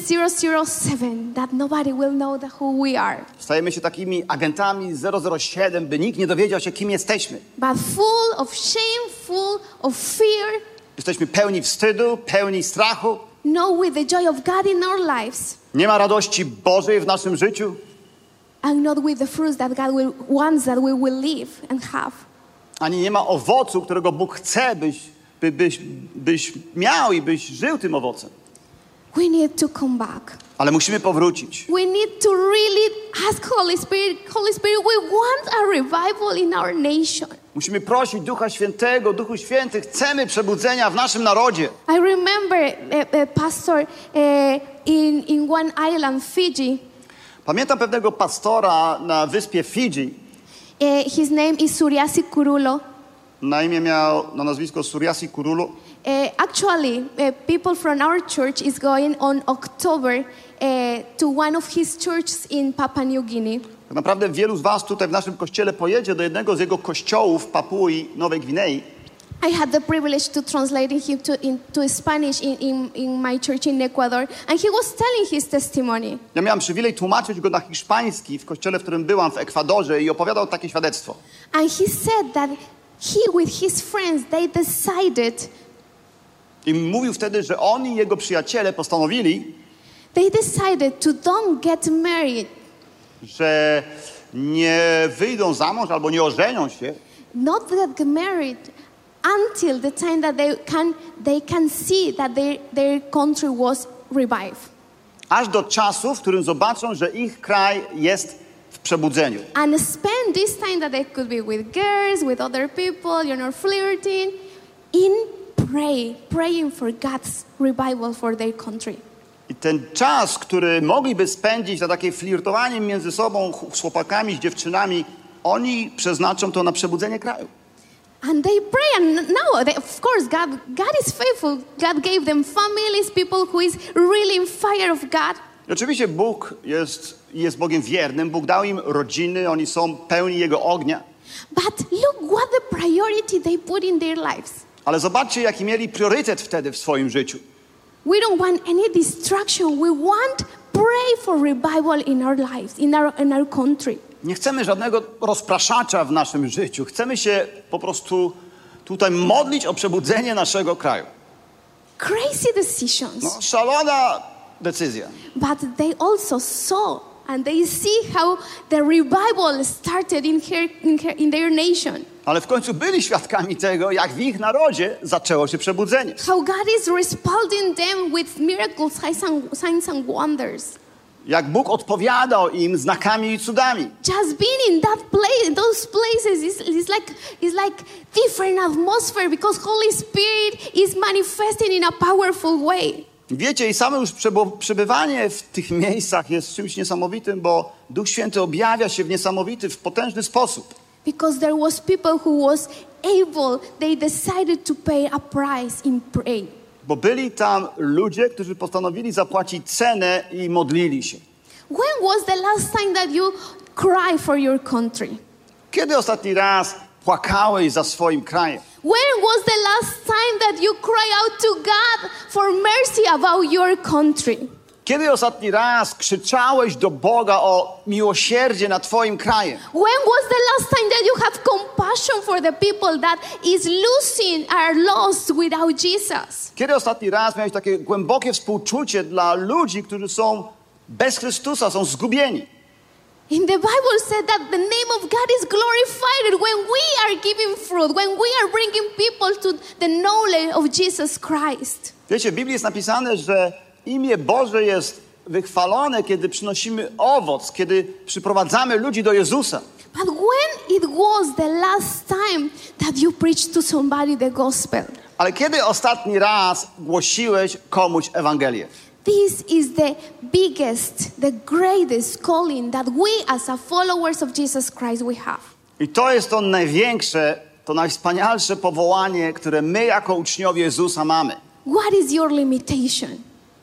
007 that nobody will know who we are. Stajemy się takimi agentami 007, by nikt nie dowiedział się, kim jesteśmy. But full of shame, full of fear. Jesteśmy pełni wstydu, pełni strachu. No with the joy of God in our lives. Nie ma radości Bożej w naszym życiu. And not with the fruits that God wants that we will live and have. Ani nie ma owocu, którego Bóg chce, byś miał i byś żył tym owocem. We need to come back. Ale musimy powrócić. We need to really ask Holy Spirit. Holy Spirit, we want a revival in our nation. Musimy prosić Ducha Świętego, Duchu Święty, chcemy przebudzenia w naszym narodzie. I remember pastor in one island, Fiji. Pamiętam pewnego pastora na wyspie Fiji. His name is Suliasi Kurulo. Na imię miał, na nazwisko Suliasi Kurulo. Actually, people from our church is going on October to one of his churches in Papua New Guinea. Tak naprawdę wielu z was tutaj w naszym kościele pojedzie do jednego z jego kościołów w Papui Nowej Gwinei. I had the privilege to translate him to Spanish in my church in Ecuador, and he was telling his testimony. Ja miałam przywilej tłumaczyć go na hiszpański w kościele, w którym byłam w Ekwadorze, i opowiadał takie świadectwo. And he said that he with his friends they decided. I mówił wtedy, że on i jego przyjaciele postanowili, they decided to don't get married. Że nie wyjdą za mąż albo nie ożenią się. Not that get married until the time that they can see that their country was revived. Aż do czasu, w którym zobaczą, że ich kraj jest w przebudzeniu. And spend this time that they could be with girls, with other people, you know, flirting, in praying for God's revival for their country. I ten czas, który mogliby spędzić na takie flirtowanie między sobą z chłopakami, z dziewczynami, oni przeznaczą to na przebudzenie kraju. And they pray, and now they, of course God is faithful. God gave them families, people who is really in fire of God. I oczywiście Bóg jest Bogiem wiernym. Bóg dał im rodziny, oni są pełni Jego ognia. But look what the priority they put in their lives. Ale zobaczcie, jaki mieli priorytet wtedy w swoim życiu. We don't want any distraction. We want pray for revival in our lives, in our country. Nie chcemy żadnego rozpraszacza w naszym życiu. Chcemy się po prostu tutaj modlić o przebudzenie naszego kraju. Crazy decisions. No, szalona decyzja. But they also saw and they see how the revival started in their nation. Ale w końcu byli świadkami tego, jak w ich narodzie zaczęło się przebudzenie. How God is responding them with miracles, signs and wonders. Jak Bóg odpowiadał im znakami i cudami. Just being in that place, those places is like different atmosphere because Holy Spirit is manifesting in a powerful way. Wiecie, i samo już przebywanie w tych miejscach jest czymś niesamowitym, bo Duch Święty objawia się w niesamowity, w potężny sposób. Because there was people who was able, they decided to pay a price in prayer. Bo byli tam ludzie, którzy postanowili zapłacić cenę i modlili się. When was the last time that you cry for your country? Kiedy ostatni raz płakałeś za swoim krajem? When was the last time that you cry out to God for mercy about your country? Kiedy ostatni raz krzyczałeś do Boga o miłosierdzie nad twoim krajem? When was the last time that you had compassion for the people that is losing, are lost without Jesus? Kiedy ostatni raz miałeś takie głębokie współczucie dla ludzi, którzy są bez Chrystusa, są zgubieni? In the Bible said that the name of God is glorified when we are giving fruit, when we are bringing people to the knowledge of Jesus Christ. Wiecie, w Biblii jest napisane, że imię Boże jest wychwalone, kiedy przynosimy owoc, kiedy przyprowadzamy ludzi do Jezusa. But when it was the last time that you preached to somebody the gospel? Ale kiedy ostatni raz głosiłeś komuś Ewangelię? This is the biggest, the greatest calling that we as a followers of Jesus Christ we have. I to jest to największe, to najwspanialsze powołanie, które my jako uczniowie Jezusa mamy. What is your limitation?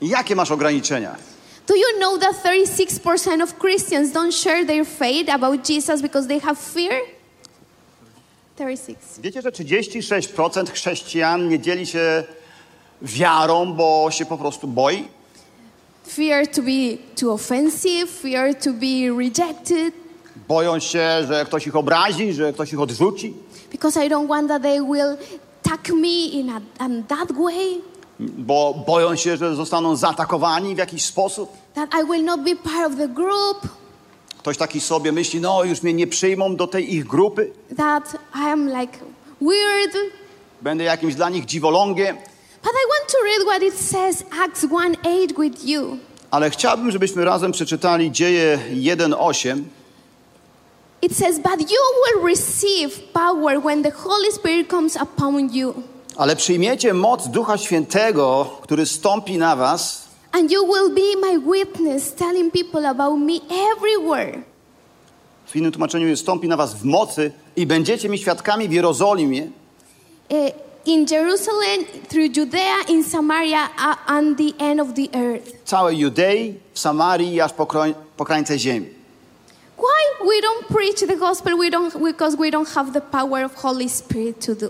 Jakie masz ograniczenia? Do you know that 36% of Christians don't share their faith about Jesus because they have fear? 36. Wiecie, że 36% chrześcijan nie dzieli się wiarą, bo się po prostu boi? Fear to be too offensive, fear to be rejected. Boją się, że ktoś ich obrazi, że ktoś ich odrzuci. Because I don't want that they will attack me in that way. Bo boją się, że zostaną zaatakowani w jakiś sposób. That I will not be part of the group. Ktoś taki sobie myśli, no już mnie nie przyjmą do tej ich grupy. That I am like weird. Będę jakimś dla nich dziwolągiem. But I want to read what it says, Acts 1:8 with you. Ale chciałbym, żebyśmy razem przeczytali Dzieje 1:8. It says, but you will receive power when the Holy Spirit comes upon you. Ale przyjmiecie moc Ducha Świętego, który stąpi na was. And you will be my witness, telling people about me everywhere. W innym tłumaczeniu jest, stąpi na was w mocy i będziecie mi świadkami w Jerozolimie. In Jerusalem, through Judea, in Samaria, and the end of the earth. Całej Judei, w Samarii, aż po krańce ziemi. Why we don't preach the gospel? Because we don't have the power of Holy Spirit to do.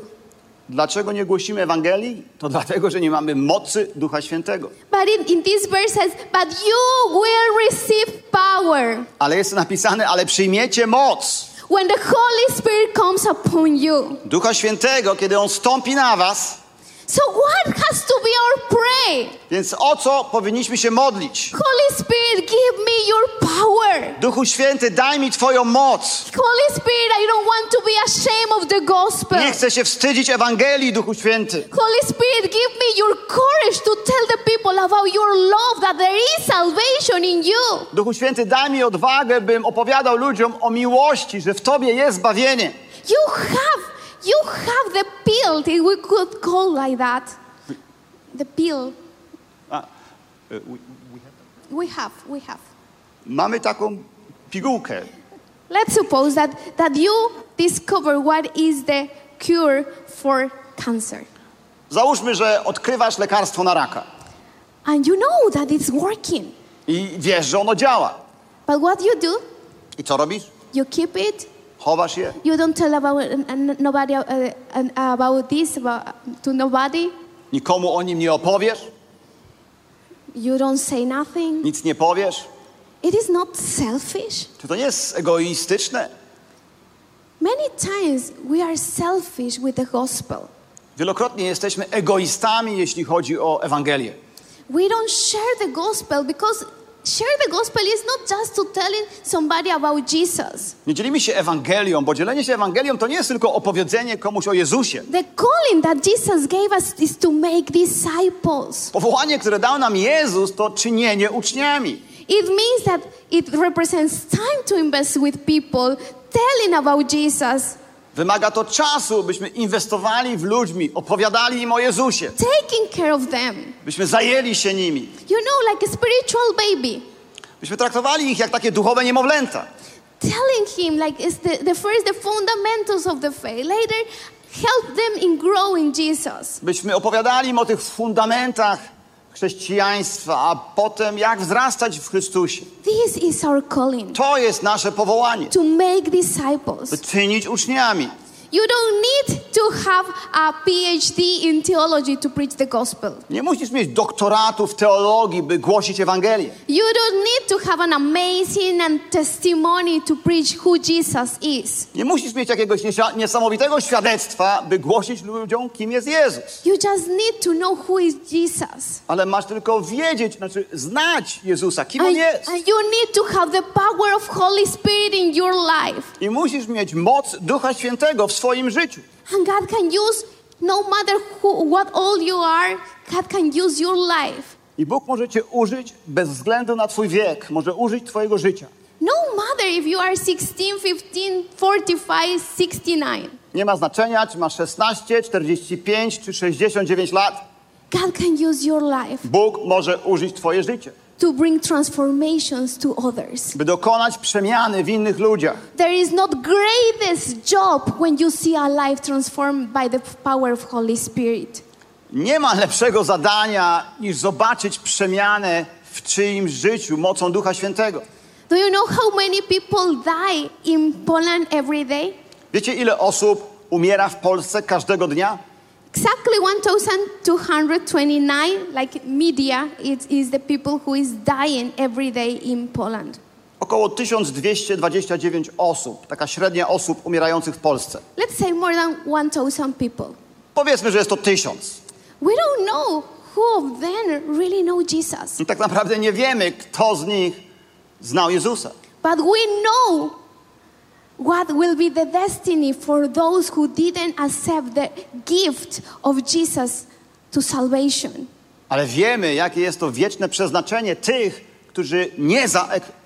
Dlaczego nie głosimy Ewangelii? To dlatego, że nie mamy mocy Ducha Świętego. But in this verse says, but you will receive power. Ale jest napisane, ale przyjmiecie moc. When the Holy Spirit comes upon you. Ducha Świętego, kiedy on stąpi na was. So what has to be our prayer? Więc o co powinniśmy się modlić? Holy Spirit, give me your power. Duchu Święty, daj mi twoją moc. Holy Spirit, I don't want to be ashamed of the gospel. Nie chcę się wstydzić Ewangelii, Duchu Święty. Holy Spirit, give me your courage to tell the people about your love, that there is salvation in you. Duchu Święty, daj mi odwagę, bym opowiadał ludziom o miłości, że w tobie jest zbawienie. You have the pill, if we could call like that. The pill. We have. Mamy taką pigułkę. Let's suppose that you discover what is the cure for cancer. Załóżmy, że odkrywasz lekarstwo na raka. And you know that it's working. I wiesz, że ono działa. But what you do? I co robisz? You keep it. Chowasz je. You don't tell to nobody. Nikomu o nim nie opowiesz. You don't say nothing. Nic nie powiesz. It is not selfish. Czy to nie jest egoistyczne? Many times we are selfish with the gospel. Wielokrotnie jesteśmy egoistami, jeśli chodzi o Ewangelię. We don't share the gospel because share the gospel is not just to telling somebody about Jesus. Nie dzielimy się Ewangelią, bo dzielenie się Ewangelią to nie jest tylko opowiedzenie komuś o Jezusie. The calling that Jesus gave us is to make disciples. Powołanie, które dał nam Jezus, to czynienie uczniami. It means that it represents time to invest with people telling about Jesus. Wymaga to czasu, byśmy inwestowali w ludźmi, opowiadali im o Jezusie. Taking care of them. Byśmy zajęli się nimi. You know, like a spiritual baby. Byśmy traktowali ich jak takie duchowe niemowlęta. Telling him like it's the first the fundamentals of the faith. Later help them in growing Jesus. Byśmy opowiadali im o tych fundamentach chrześcijaństwa, a potem jak wzrastać w Chrystusie. This is our calling. To jest nasze powołanie. To make disciples. By czynić uczniami. You don't need to have a PhD in theology to preach the gospel. Nie musisz mieć doktoratu w teologii, by głosić Ewangelię. You don't need to have an amazing and testimony to preach who Jesus is. Nie musisz mieć jakiegoś niesamowitego świadectwa, by głosić ludziom, kim jest Jezus. You just need to know who is Jesus. Ale masz tylko wiedzieć, znaczy znać Jezusa, kim on jest. And you need to have the power of Holy Spirit in your life. I musisz mieć moc Ducha Świętego w swoim życiu. And God can use, no matter who, what all you are, God can use your life. I Bóg może cię użyć bez względu na twój wiek, może użyć twojego życia. No matter if you are 16, 15, 45, 69. Nie ma znaczenia, czy masz 16, 45 czy 69 lat. God can use your life. Bóg może użyć twoje życie. To bring transformations to others. By dokonać przemiany w innych ludziach. There is not greatest job when you see a life transformed by the power of Holy Spirit. Nie ma lepszego zadania niż zobaczyć przemianę w czyimś życiu mocą Ducha Świętego. Do you know how many people die in Poland every day? Wiecie, ile osób umiera w Polsce każdego dnia? Exactly 1,229, like media, it is the people who is dying every day in Poland. Około 1229 osób, taka średnia osób umierających w Polsce. Let's say more than 1,000 people. Powiedzmy, że jest to 1000. We don't know who of them really know Jesus. I tak naprawdę nie wiemy, kto z nich znał Jezusa. But we know what will be the destiny for those who didn't accept the gift of Jesus to salvation. Ale wiemy, jakie jest to wieczne przeznaczenie tych, którzy nie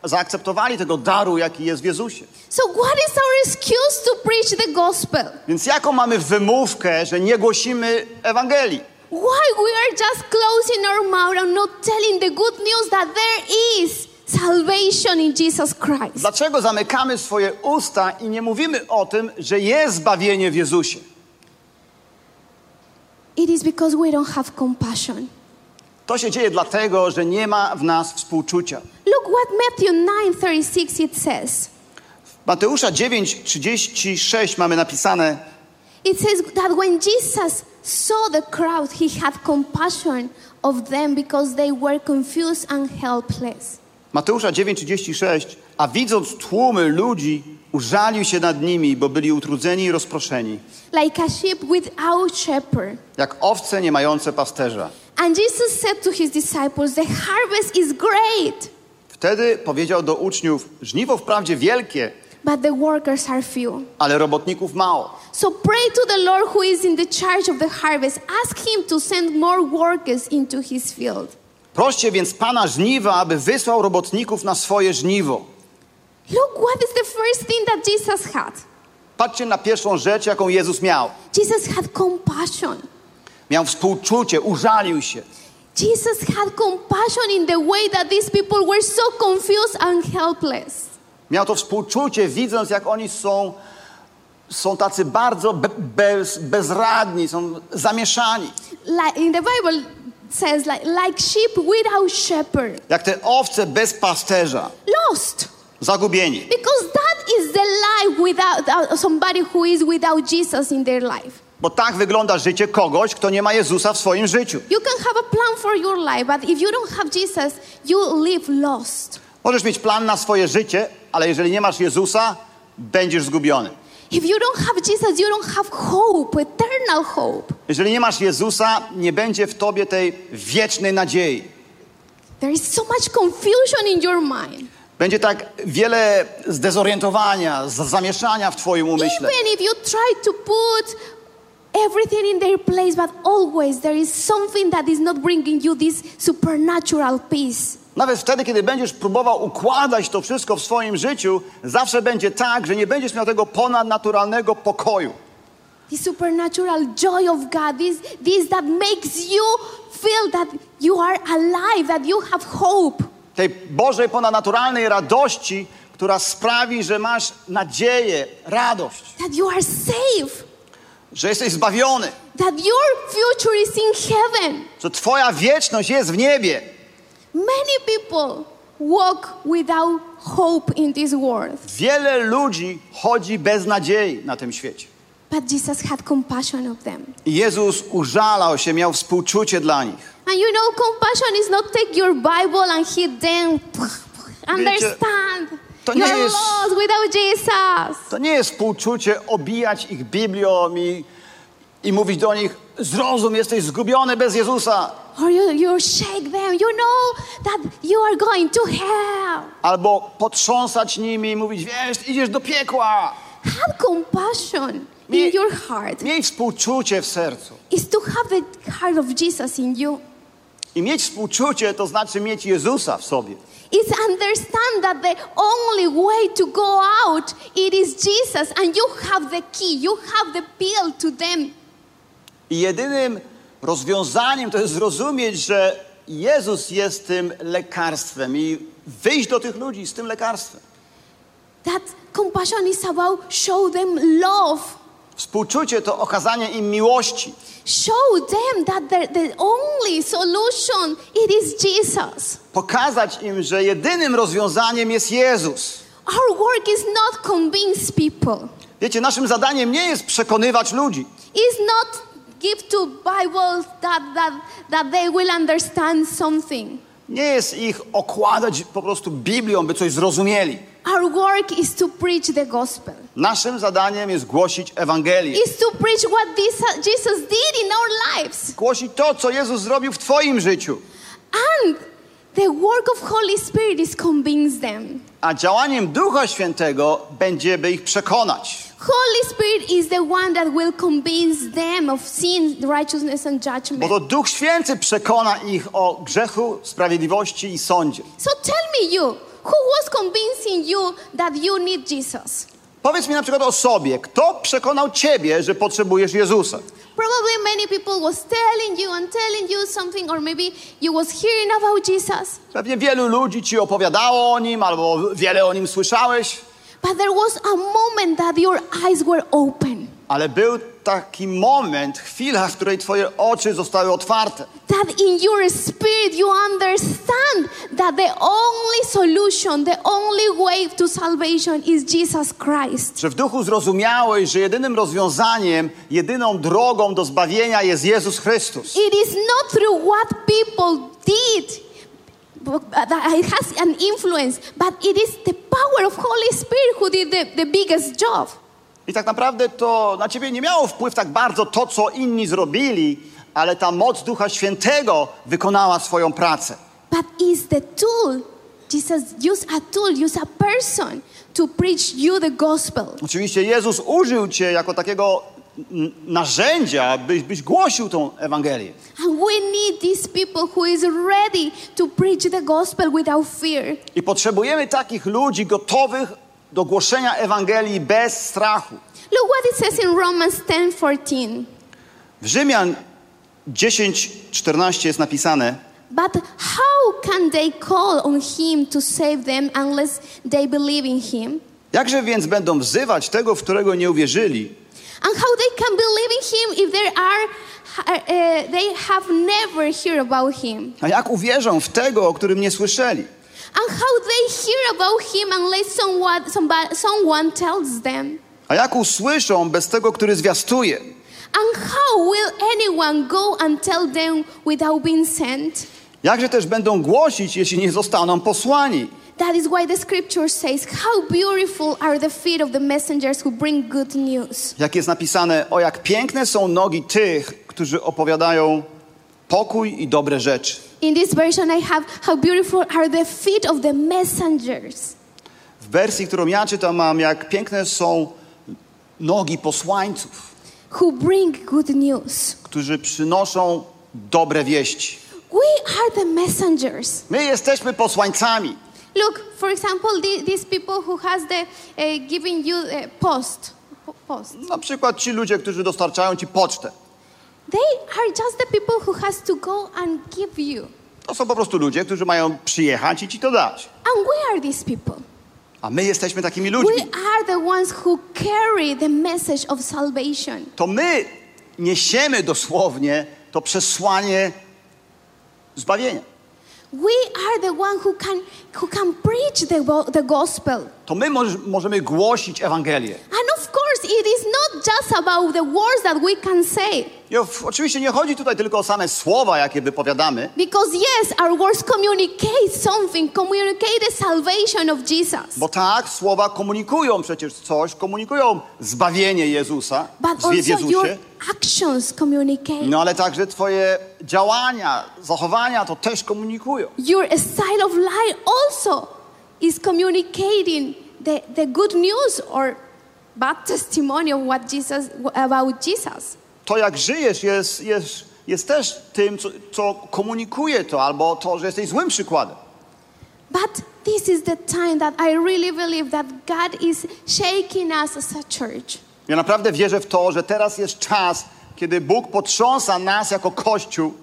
zaakceptowali tego daru, jaki jest w Jezusie. So what is our excuse to preach the gospel? Więc jaką mamy wymówkę, że nie głosimy Ewangelii? Why we are just closing our mouth and not telling the good news that there is salvation in Jesus Christ? Dlaczego zamykamy swoje usta i nie mówimy o tym, że jest zbawienie w Jezusie? It is because we don't have compassion. To się dzieje dlatego, że nie ma w nas współczucia. Look what Matthew 9:36 it says. W Mateusza 9:36 mamy napisane. It says that when Jesus saw the crowd, he had compassion of them because they were confused and helpless. Mateusza 9:36. A widząc tłumy ludzi, użalił się nad nimi, bo byli utrudzeni i rozproszeni. Like a sheep without shepherd. Jak owce nie mające pasterza. And Jesus said to his disciples, the harvest is great. Wtedy powiedział do uczniów: żniwo wprawdzie wielkie, but the workers are few. Ale robotników mało. So pray to the Lord who is in the charge of the harvest. Ask him to send more workers into his field. Proście więc Pana żniwa, aby wysłał robotników na swoje żniwo. Look what is the first thing that Jesus had. Patrzcie na pierwszą rzecz, jaką Jezus miał. Jesus had compassion. Miał współczucie, użalił się. Jesus had compassion in the way that these people were so confused and helpless. Miał to współczucie, widząc, jak oni są tacy bardzo bezradni, są zamieszani. Like in the Bible says, like sheep without shepherd. Jak te owce bez pasterza. Lost. Zagubieni. Because that is the life without somebody who is without Jesus in their life. Bo tak wygląda życie kogoś, kto nie ma Jezusa w swoim życiu. You can have a plan for your life, but if you don't have Jesus, you live lost. Możesz mieć plan na swoje życie, ale jeżeli nie masz Jezusa, będziesz zgubiony. If you don't have Jesus, you don't have hope, eternal hope. Jeżeli nie masz Jezusa, nie będzie w tobie tej wiecznej nadziei. There is so much confusion in your mind. Będzie tak wiele zdezorientowania, zamieszania w twoim umyśle. Even if you try to put everything in their place, but always there is something that is not bringing you this supernatural peace. Nawet wtedy, kiedy będziesz próbował układać to wszystko w swoim życiu, zawsze będzie tak, że nie będziesz miał tego ponadnaturalnego pokoju. The supernatural joy of God, this that makes you feel that you are alive, that you have hope. Tej Bożej ponadnaturalnej radości, która sprawi, że masz nadzieję, radość. That you are safe. Że jesteś zbawiony. That your future is in heaven. Że twoja wieczność jest w niebie. Many people walk without hope in this world. Wiele ludzi chodzi bez nadziei na tym świecie. But Jesus had compassion of them. I Jezus użalał się, miał współczucie dla nich. And you know, compassion is not take your Bible and hit them. Understand. To nie jest współczucie obijać ich Biblią i mówić do nich: zrozum, jesteś zgubiony bez Jezusa. Or you shake them, you know that you are going to hell. Albo potrząsać nimi i mówić: wiesz, idziesz do piekła. Have compassion in your heart. Miej współczucie w sercu. Is to have the heart of Jesus in you. I mieć współczucie to znaczy mieć Jezusa w sobie. It's understand that the only way to go out, it is Jesus, and you have the key, you have the pill to them. I jedynym rozwiązaniem to jest zrozumieć, że Jezus jest tym lekarstwem i wyjść do tych ludzi z tym lekarstwem. That compassion is about show them love. Współczucie to okazanie im miłości. Show them that the only solution it is Jesus. Pokazać im, że jedynym rozwiązaniem jest Jezus. Our work is not convince people. Wiecie, naszym zadaniem nie jest przekonywać ludzi. It's not give to Bibles that they will understand something. Nie jest ich okładać po prostu Biblią, by coś zrozumieli. Our work is to preach the gospel. Naszym zadaniem jest głosić Ewangelię. Is to preach what Jesus did in our lives. Głosić to, co Jezus zrobił w twoim życiu. And the work of Holy Spirit is convince them. A działaniem Ducha Świętego będzie, by ich przekonać. Holy Spirit is the one that will convince them of sin, righteousness and judgment. Bo to Duch Święty przekona ich o grzechu, sprawiedliwości i sądzie. So tell me you. Who was convincing you that you need Jesus? Powiedz mi na przykład o sobie, kto przekonał ciebie, że potrzebujesz Jezusa? Probably many people was telling you something, or maybe you was hearing about Jesus. Pewnie wielu ludzi ci opowiadało o nim, albo wiele o nim słyszałeś. But there was a moment that your eyes were open. Ale był taki moment, chwila, w której twoje oczy zostały otwarte. That in your spirit you understand that the only solution, the only way to salvation is Jesus Christ. Że w duchu zrozumiałeś, że jedynym rozwiązaniem, jedyną drogą do zbawienia jest Jezus Chrystus. It is not through what people did. It has an influence, but it is the power of Holy Spirit who did the biggest job. I tak naprawdę to na ciebie nie miało wpływ tak bardzo to, co inni zrobili, ale ta moc Ducha Świętego wykonała swoją pracę. But is the tool. Jesus used a tool, used a person to preach you the gospel. Oczywiście Jezus użył cię jako takiego narzędzia, byś głosił tą Ewangelię. And we need these people who is ready to preach the gospel without fear. I potrzebujemy takich ludzi gotowych do głoszenia Ewangelii bez strachu. Look what it says in Romans 10:14. W Rzymian 10:14 jest napisane: But how can they call on him to save them unless they believe in him? Jakże więc będą wzywać tego, w którego nie uwierzyli? And how they can believe in him if they have never heard about him? A jak uwierzą w tego, o którym nie słyszeli? And how they hear about him unless someone tells them? A jak usłyszą bez tego, który zwiastuje? And how will anyone go and tell them without being sent? Jakże też będą głosić, jeśli nie zostaną posłani? That is why the scripture says, how beautiful are the feet of the messengers who bring good news. Jak jest napisane, o jak piękne są nogi tych, którzy opowiadają pokój i dobre rzeczy. In this version I have, how beautiful are the feet of the messengers. W wersji, którą ja czytam, mam, jak piękne są nogi posłańców. Who bring good news. Którzy przynoszą dobre wieści. We are the messengers. My jesteśmy posłańcami. Look, for example, these people who has the giving you post. Na przykład ci ludzie, którzy dostarczają ci pocztę. They are just the people who has to go and give you. To są po prostu ludzie, którzy mają przyjechać i ci to dać. And we are these people. A my jesteśmy takimi ludźmi. We are the ones who carry the message of salvation. To my niesiemy dosłownie to przesłanie zbawienia. We are the one who can preach the gospel. To my możemy głosić Ewangelię. And of course it is not just about the words that we can say. Oczywiście nie chodzi tutaj tylko o same słowa, jakie wypowiadamy. Because yes, our words communicate something, communicate the salvation of Jesus. Bo tak, słowa komunikują przecież coś, komunikują zbawienie Jezusa. But also your actions communicate. No ale także twoje działania, zachowania to też komunikują. Your style of life also is communicating the good news or bad testimony of what Jesus about Jesus. To, jak żyjesz, jest też tym, co komunikuje to, albo to, że jesteś złym przykładem. But this is the time that I really believe that God is shaking us as a church. Ja naprawdę wierzę w to, że teraz jest czas, kiedy Bóg potrząsa nas jako Kościół.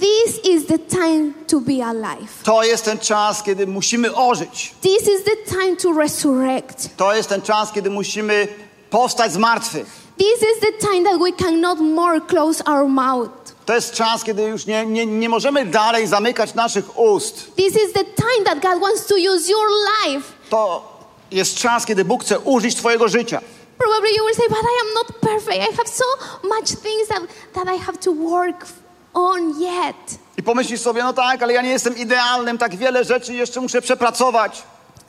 This is the time to be alive. To jest ten czas, kiedy musimy ożyć. This is the time to resurrect. To jest ten czas, kiedy musimy powstać z martwych. This is the time that we cannot more close our mouth. To jest czas, kiedy już nie możemy dalej zamykać naszych ust. This is the time that God wants to use your life. To jest czas, kiedy Bóg chce użyć twojego życia. Probably you will say, but I am not perfect. I have so much things that I have to work on yet. I pomyślisz sobie, no tak, ale ja nie jestem idealnym, tak wiele rzeczy jeszcze muszę przepracować.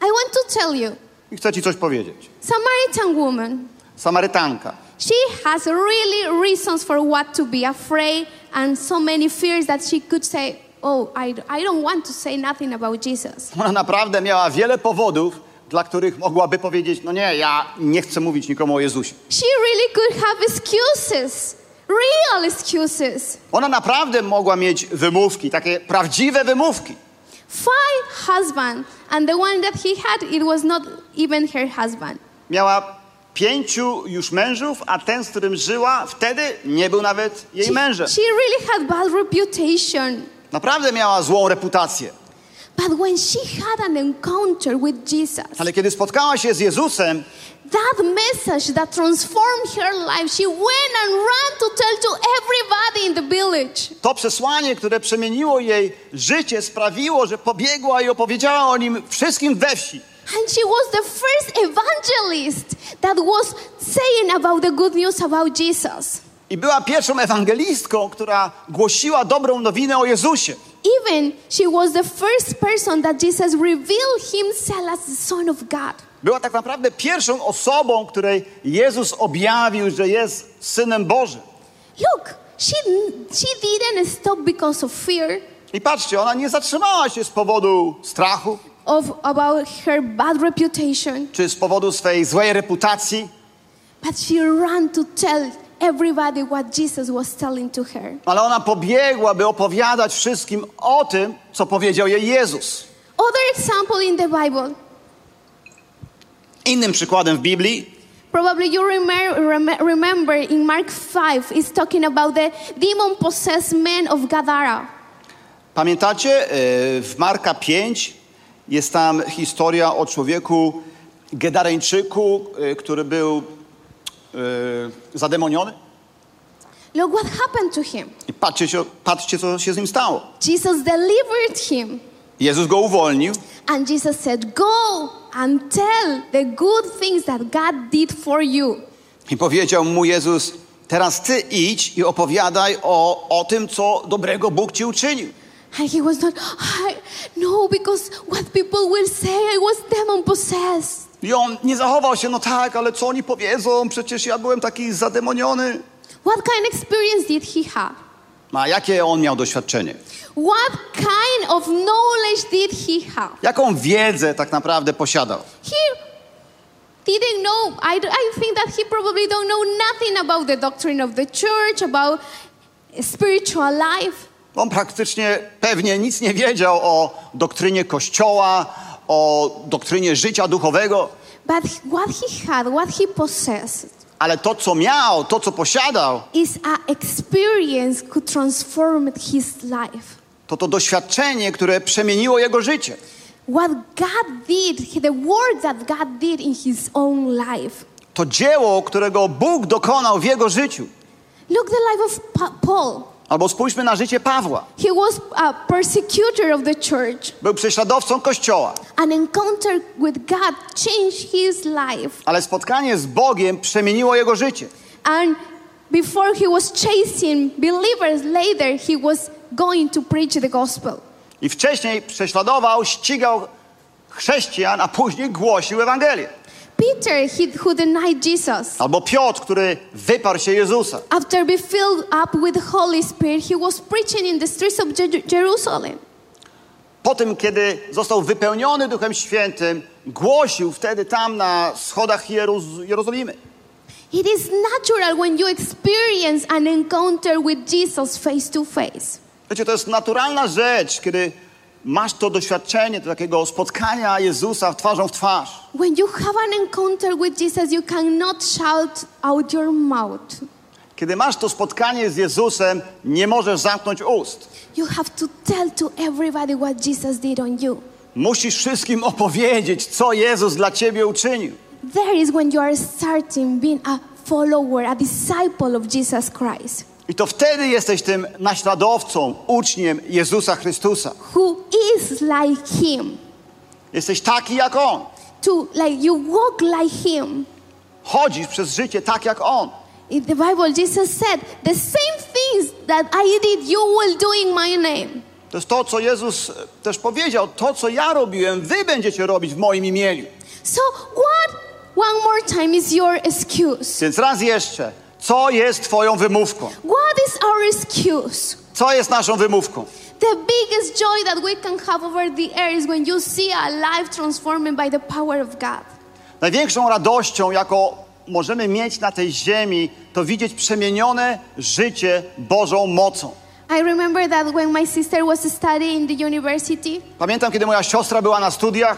I want to tell you. I chcę ci coś powiedzieć. Samaritan woman. Samarytanka. She has really reasons for what to be afraid and so many fears that she could say, oh, I don't want to say nothing about Jesus. Ona naprawdę miała wiele powodów, dla których mogłaby powiedzieć, no nie, ja nie chcę mówić nikomu o Jezusie. She really could have excuses, real excuses. Ona naprawdę mogła mieć wymówki, takie prawdziwe wymówki. 5 husbands and the one that he had, it was not even her husband. Miała 5 już mężów, a ten, z którym żyła wtedy, nie był nawet jej mężem. She really had bad reputation. Naprawdę miała złą reputację. But when she had an encounter with Jesus, ale kiedy spotkała się z Jezusem, that message that transformed her life, she went and ran to tell to everybody in the village. To przesłanie, które przemieniło jej życie, sprawiło, że pobiegła i opowiedziała o nim wszystkim we wsi. And she was the first evangelist that was saying about the good news about Jesus. I była pierwszą ewangelistką, która głosiła dobrą nowinę o Jezusie. Even she was the first person that Jesus revealed himself as the Son of God. Była tak naprawdę pierwszą osobą, której Jezus objawił, że jest Synem Bożym. Look, she didn't stop because of fear. I patrzcie, ona nie zatrzymała się z powodu strachu, about her bad reputation, czy z powodu swej złej reputacji. But she ran to tell everybody what Jesus was telling to her. Ale ona pobiegła, by opowiadać wszystkim o tym, co powiedział jej Jezus. Other example in the Bible. Innym przykładem w Biblii. Probably you remember in Mark 5 is talking about the demon possessed man of Gadara. Pamiętacie? W Marka 5 jest tam historia o człowieku Gedareńczyku, który był zademoniony. Look what happened to him. I patrzcie, co się z nim stało. Jesus delivered him. Jezus go uwolnił. And Jesus said, go and tell the good things that God did for you. I powiedział mu Jezus, teraz ty idź i opowiadaj o tym, co dobrego Bóg ci uczynił. And he was not, no, because what people will say, I was demon possessed. I on nie zachował się, no tak, ale co oni powiedzą? Przecież ja byłem taki zademoniony. What kind experience did he have? A jakie on miał doświadczenie? What kind of knowledge did he have? Jaką wiedzę tak naprawdę posiadał? He didn't know. I think that he probably don't know nothing about the doctrine of the church, about spiritual life. On praktycznie pewnie nic nie wiedział o doktrynie Kościoła, o doktrynie życia duchowego. But what he had, what he possessed. Ale to, co miał, to, co posiadał, is a experience could transform his life. To doświadczenie, które przemieniło jego życie. What God did, the work that God did in his own life. To dzieło, którego Bóg dokonał w jego życiu. Look the life of Paul. Albo spójrzmy na życie Pawła. He was a persecutor of the church. Był prześladowcą Kościoła. An encounter with God changed his life. Ale spotkanie z Bogiem przemieniło jego życie. And before he was chasing believers, later he was going to preach the gospel. I wcześniej prześladował, ścigał chrześcijan, a później głosił Ewangelię. Peter, who denied Jesus. Albo Piotr, który wyparł się Jezusa. After being filled up with the Holy Spirit, he was preaching in the streets of Jerusalem. Po tym, kiedy został wypełniony Duchem Świętym, głosił wtedy tam na schodach Jerozolimy. It is natural when you experience an encounter with Jesus face to face. Wiecie, to jest naturalna rzecz, kiedy masz to doświadczenie, to takiego spotkania Jezusa twarzą w twarz. When you have an encounter with Jesus, you cannot shout out your mouth. Kiedy masz to spotkanie z Jezusem, nie możesz zamknąć ust. You have to tell to everybody what Jesus did on you. Musisz wszystkim opowiedzieć, co Jezus dla ciebie uczynił. There is when you are starting being a follower, a disciple of Jesus Christ. I to wtedy jesteś tym naśladowcą, uczniem Jezusa Chrystusa. Who is like him. Jesteś taki jak on. Like you walk like him. chodzisz przez życie tak jak On. In the Bible, Jesus said, the same things that I did, you will do in my name. To jest to, co Jezus też powiedział. To, co ja robiłem, wy będziecie robić w moim imieniu. So what, one more time, is your excuse? Więc raz jeszcze, co jest twoją wymówką? What is our excuse? Co jest naszą wymówką? The biggest joy that we can have over the air is when you see a life transformed by the power of God. Największą radością, jaką możemy mieć na tej ziemi, to widzieć przemienione życie Bożą mocą. I remember that when my sister was studying in the university. Pamiętam, kiedy moja siostra była na studiach.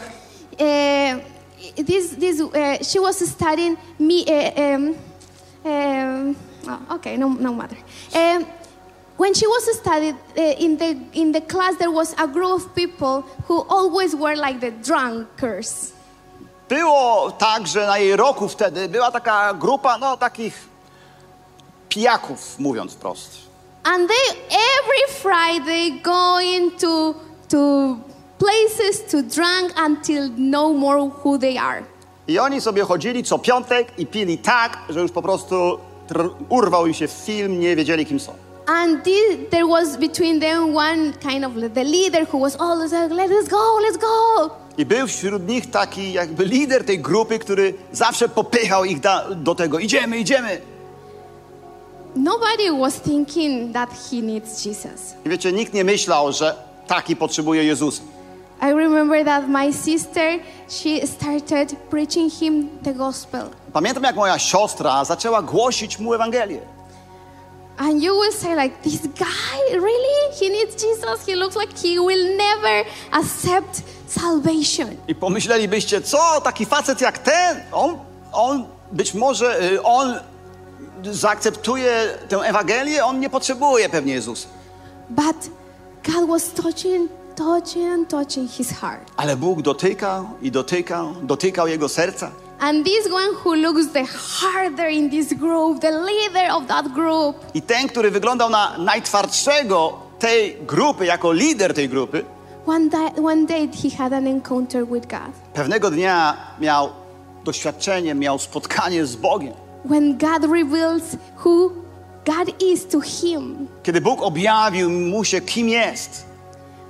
She was studying me. When she was studying in the class, there was a group of people who always were like the drunkards. Było tak, że na jej roku wtedy była taka grupa, takich pijaków, mówiąc wprost. And they every Friday going to places to drink until no more who they are. I oni sobie chodzili co piątek i pili tak, że już po prostu urwał im się film, nie wiedzieli kim są. And there was between them one kind of the leader who was always like, let's go, let's go. I był wśród nich taki jakby lider tej grupy, który zawsze popychał ich do tego, idziemy. Nobody was thinking that he needs Jesus. I wiecie, nikt nie myślał, że taki potrzebuje Jezusa. I remember that my sister, she started preaching him the gospel. Pamiętam, jak moja siostra zaczęła głosić mu Ewangelię. And you will say like, this guy, really? He needs Jesus? He looks like he will never accept salvation. I pomyślelibyście, co? Taki facet jak ten? On być może, on zaakceptuje tę Ewangelię, on nie potrzebuje pewnie Jezusa. But God was touching his heart. Ale Bóg dotykał jego serca. And this one who looks the harder in this group, the leader of that group. I ten, który wyglądał na najtwardszego tej grupy, jako lider tej grupy. One day he had an encounter with God. Pewnego dnia miał doświadczenie, miał spotkanie z Bogiem. When God reveals who God is to him. Kiedy Bóg objawił mu się, kim jest.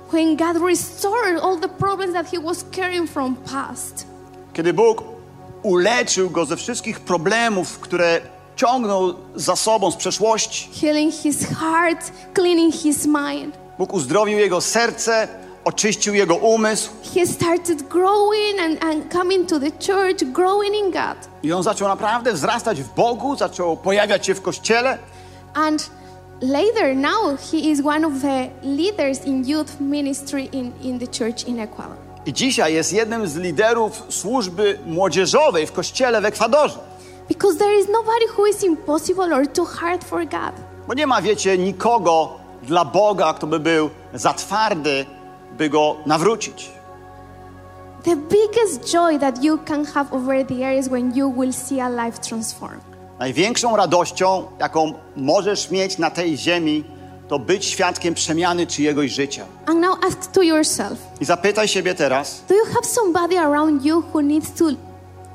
When God restored all the problems that he was carrying from past. Kiedy Bóg uleczył go ze wszystkich problemów, które ciągnął za sobą z przeszłości. Healing his heart, cleaning his mind. Bóg uzdrowił jego serce, oczyścił jego umysł. He started growing and coming to the church, growing in God. I on zaczął naprawdę wzrastać w Bogu, zaczął pojawiać się w Kościele. And later now he is one of the leaders in youth ministry in the church in Ecuador. I dzisiaj jest jednym z liderów służby młodzieżowej w Kościele w Ekwadorze. Because there is nobody who is impossible or too hard for God. Bo nie ma, wiecie, nikogo dla Boga, kto by był za twardy, by go nawrócić. The biggest joy that you can have over the air is when you will see a life transformed. Największą radością, jaką możesz mieć na tej ziemi, to być świadkiem przemiany czyjegoś życia. And now ask to yourself. I zapytaj siebie teraz. Do you have somebody around you who needs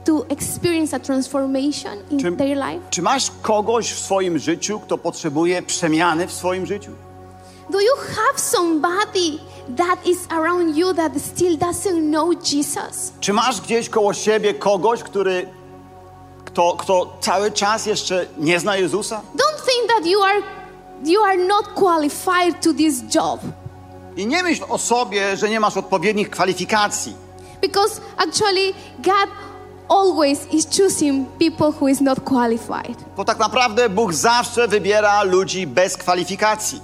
to experience a transformation in their life? Czy masz kogoś w swoim życiu, kto potrzebuje przemiany w swoim życiu? Do you have somebody that is around you that still doesn't know Jesus? Czy masz gdzieś koło siebie kogoś, kto cały czas jeszcze nie zna Jezusa? Don't think that you are not qualified to this job. I nie myśl o sobie, że nie masz odpowiednich kwalifikacji. Because actually God always is choosing people who is not qualified. Bo tak naprawdę Bóg zawsze wybiera ludzi bez kwalifikacji.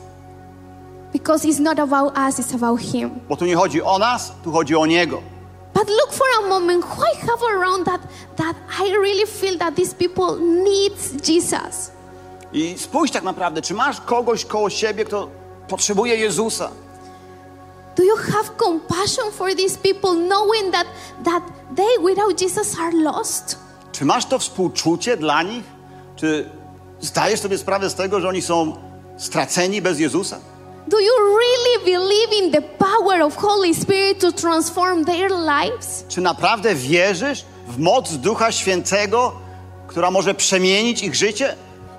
Because it's not about us, it's about him. Bo tu nie chodzi o nas, tu chodzi o niego. But look for a moment, who I have around that I really feel that these people need Jesus. I spójrz tak naprawdę, czy masz kogoś koło siebie, kto potrzebuje Jezusa? Do you have compassion for these people, knowing that they without Jesus are lost? Czy masz to współczucie dla nich? Czy zdajesz sobie sprawę z tego, że oni są straceni bez Jezusa? Do you really believe in the power of Holy Spirit to transform their lives? Czy naprawdę wierzysz w moc Ducha Świętego, która może przemienić ich życie?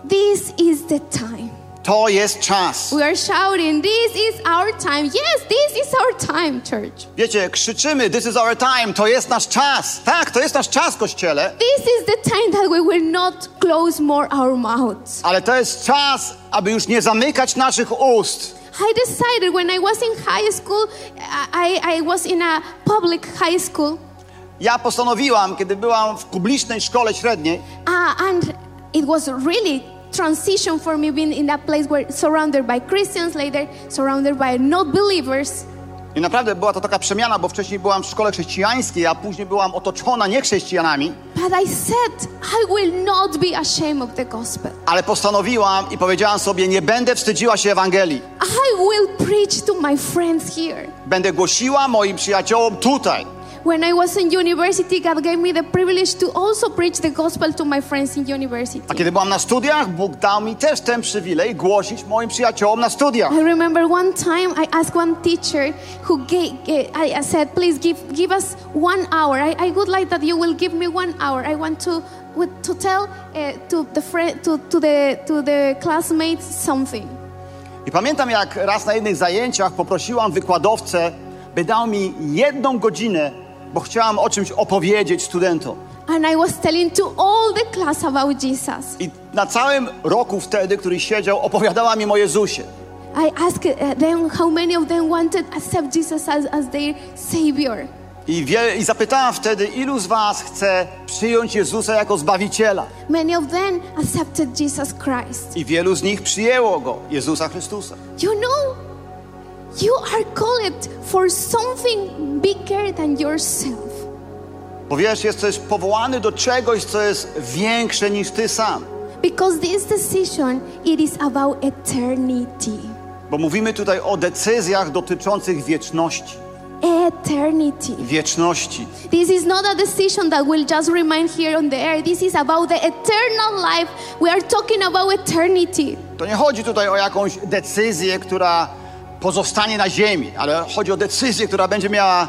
This is the time. To jest czas. We are shouting, this is our time. Yes, this is our time, church. Wiecie, krzyczymy, this is our time. To jest nasz czas. Tak, to jest nasz czas, Kościele. This is the time that we will not close more our mouths. Ale to jest czas, aby już nie zamykać naszych ust. I decided when I was in high school, I was in a public high school. Ja postanowiłam, kiedy byłam w publicznej szkole średniej. And it was really transition for me being in that place where surrounded by Christians, later surrounded by not believers. I naprawdę była to taka przemiana, bo wcześniej byłam w szkole chrześcijańskiej, a później byłam otoczona niechrześcijanami. But I said, I will not be ashamed of the gospel. Ale postanowiłam i powiedziałam sobie, nie będę wstydziła się Ewangelii. I will preach to my friends here. Będę głosiła moim przyjaciołom tutaj. When I was in university, God gave me the privilege to also preach the gospel to my friends in university. A kiedy byłam na studiach, Bóg dał mi też ten przywilej głosić moim przyjaciołom na studiach. I remember one time I asked one teacher who I said, please give us 1 hour. I would like that you will give me 1 hour. I want to tell to the classmates something. I pamiętam, jak raz na jednych zajęciach poprosiłam wykładowcę, by dał mi 1 godzinę, bo chciałam o czymś opowiedzieć studentom. And I was telling to all the class about Jesus. I na całym roku wtedy, który siedział, opowiadała mi o Jezusie. I asked them how many of them wanted to accept Jesus as their savior. I zapytałam wtedy, ilu z was chce przyjąć Jezusa jako Zbawiciela. Many of them accepted Jesus Christ. I wielu z nich przyjęło Go, Jezusa Chrystusa. You know, you are called for something bigger than yourself. Bo wiesz, jesteś powołany do czegoś, co jest większe niż ty sam. Because this decision, it is about eternity. Bo mówimy tutaj o decyzjach dotyczących wieczności. Eternity. Wieczności. This is not a decision that will just remain here on the air. This is about the eternal life. We are talking about eternity. To nie chodzi tutaj o jakąś decyzję, która pozostanie na ziemi, ale chodzi o decyzję, która będzie miała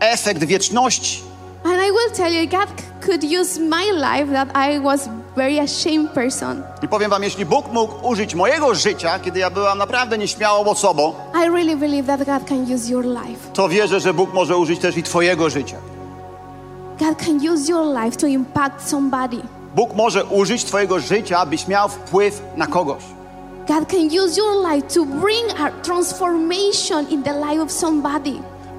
efekt wieczności. And I will tell you, God could use my life that I was very ashamed person. I powiem wam, jeśli Bóg mógł użyć mojego życia, kiedy ja byłam naprawdę nieśmiałą osobą, I really believe that God can use your life. To wierzę, że Bóg może użyć też i twojego życia. God can use your life to impact somebody. Bóg może użyć twojego życia, abyś miał wpływ na kogoś. God can use your life to bring a transformation in the life of somebody.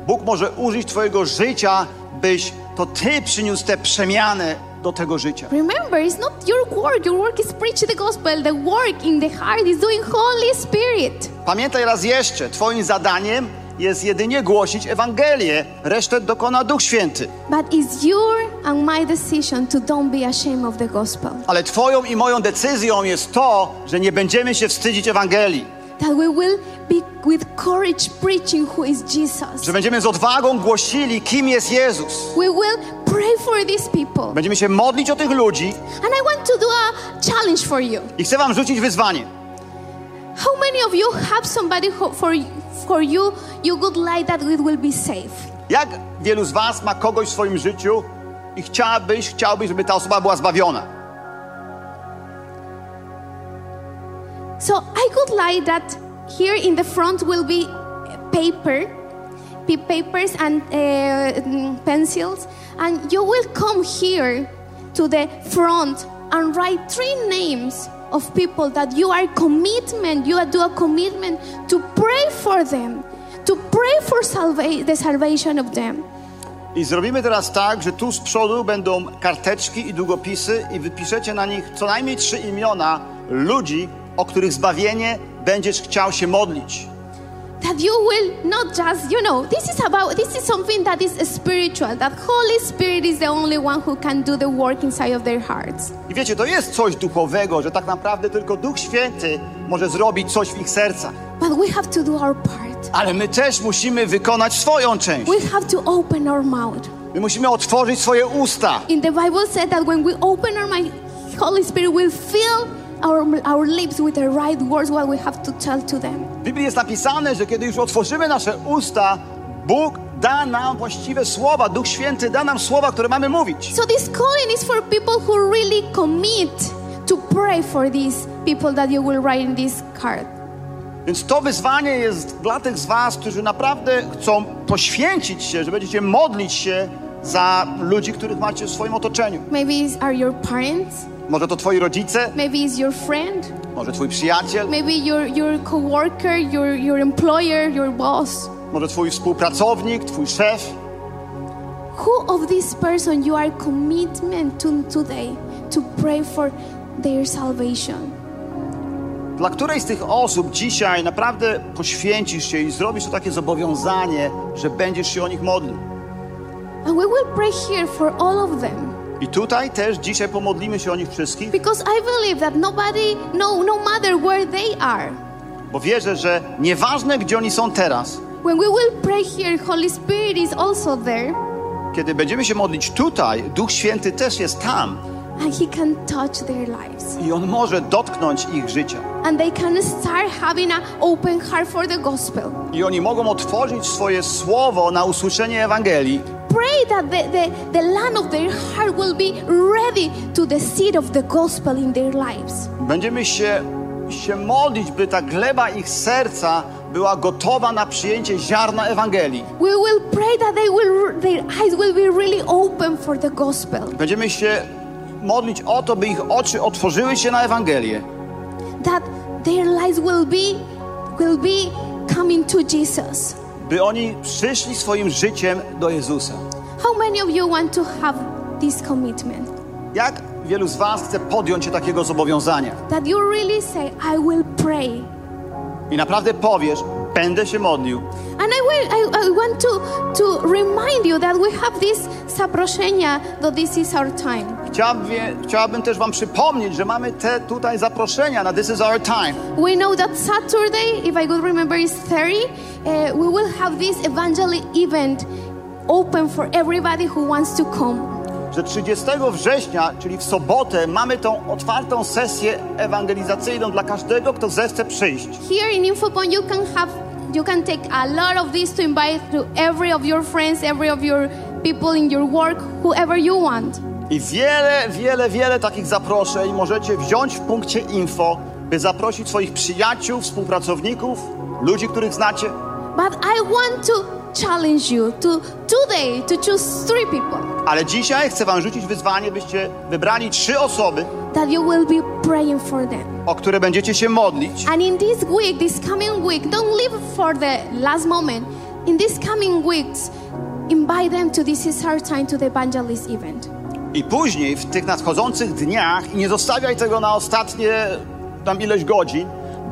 Bóg może użyć twojego życia, byś to ty przyniósł tę przemianę do tego życia. Remember, it's not your work. Your work is preach the gospel. The work in the heart is doing Holy Spirit. Pamiętaj raz jeszcze, twoim zadaniem jest jedynie głosić Ewangelię. Resztę dokona Duch Święty. But it's your and my decision to don't be ashamed of the gospel. Ale twoją i moją decyzją jest to, że nie będziemy się wstydzić Ewangelii. That we will be with courage preaching who is Jesus. Że będziemy z odwagą głosili, kim jest Jezus. We will pray for these people. Będziemy się modlić o tych ludzi. And I want to do a challenge for you. I chcę wam rzucić wyzwanie. How many of you have somebody for you would like that it will be safe? Jak wielu z was ma kogoś w swoim życiu i chciałbyś, żeby ta osoba była zbawiona? So I would like that here in the front will be papers and pencils, and you will come here to the front and write 3 names of people that you do a commitment to pray for them, to pray for the salvation of them. I zrobimy teraz tak, że tu z przodu będą karteczki i długopisy i wypiszecie na nich co najmniej 3 imiona ludzi, o których zbawienie będziesz chciał się modlić. That you will not just, this is something that is spiritual, that Holy Spirit is the only one who can do the work inside of their hearts. I wiecie, to jest coś duchowego, że tak naprawdę tylko Duch Święty może zrobić coś w ich sercach. But we have to do our part. Ale my też musimy wykonać swoją część. We have to open our mouth. My musimy otworzyć swoje usta. In the Bible said that when we open our mouth, Holy Spirit will fill our lips with the right words, what we have to tell to them. W Biblii jest napisane, że kiedy już otworzymy nasze usta, Bóg da nam właściwe słowa. Duch Święty da nam słowa, które mamy mówić. So this calling is for people who really commit to pray for these people that you will write in this card. Więc to wyzwanie jest dla tych z was, którzy naprawdę chcą poświęcić się, że będziecie modlić się za ludzi, których macie w swoim otoczeniu. Maybe are your parents? Może to twoi rodzice? Maybe is your friend? Może twój przyjaciel? Maybe your coworker, your employer, your boss? Może twój współpracownik, twój szef? Who of this person you are commitment to today to pray for their salvation? Dla której z tych osób dzisiaj naprawdę poświęcisz się i zrobisz to takie zobowiązanie, że będziesz się o nich modlił? And we will pray here for all of them. I tutaj też dzisiaj pomodlimy się o nich wszystkich. Because I believe that no matter where they are. Bo wierzę, że nieważne gdzie oni są teraz. When we will pray here, Holy Spirit is also there. Kiedy będziemy się modlić tutaj, Duch Święty też jest tam. And he can touch their lives. I on może dotknąć ich życia. And they can start having an open heart for the gospel. I oni mogą otworzyć swoje słowo na usłyszenie Ewangelii. Pray that the land of their heart will be ready to the seed of the gospel in their lives. Będziemy się modlić, by ta gleba ich serca była gotowa na przyjęcie ziarna Ewangelii. We will pray that their eyes will be really open for the gospel. Będziemy się modlić o to, by ich oczy otworzyły się na Ewangelię. That their lives will be coming to Jesus. By oni przyszli swoim życiem do Jezusa. How many of you want to have this commitment? Jak wielu z was chce podjąć się takiego zobowiązania? That you really say, I will pray. I naprawdę powiesz, będę się modlił. And I want to remind you that we have this zaproszenia, that this is our time. Chciałabym też wam przypomnieć, że mamy te tutaj zaproszenia na This is our time. We know that Saturday, if I could remember, is 30. We will have this Evangelia event open for everybody who wants to come. Że 30 września, czyli w sobotę, mamy tą otwartą sesję ewangelizacyjną dla każdego, kto zechce przyjść. Here in Infopon you can take a lot of this to invite to every of your friends, every of your people in your work, whoever you want. I wiele takich zaproszeń możecie wziąć w punkcie info, by zaprosić swoich przyjaciół, współpracowników, ludzi, których znacie. But I want to challenge you to today to choose 3 people. Ale dzisiaj chcę wam rzucić wyzwanie, byście wybrali 3 osoby, that you will be praying for them. O które będziecie się modlić. And in this week, this coming week, don't live for the last moment. In this coming weeks, invite them to This is our time to the evangelist event. I później w tych nadchodzących dniach, i nie zostawiaj tego na ostatnie tam ileś godzin,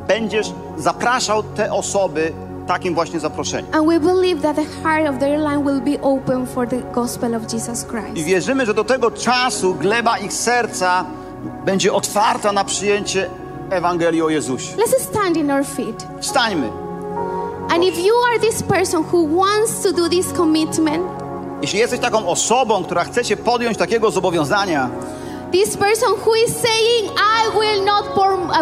będziesz zapraszał te osoby takim właśnie zaproszeniem. And we believe that the heart of their land will be open for the gospel of Jesus Christ. I wierzymy, że do tego czasu gleba ich serca będzie otwarta na przyjęcie Ewangelii o Jezusie. Let's stand in our feet. Stańmy. And if you are this person who wants to do this commitment, jeśli jesteś taką osobą, która chce się podjąć takiego zobowiązania, this person who is saying, I will not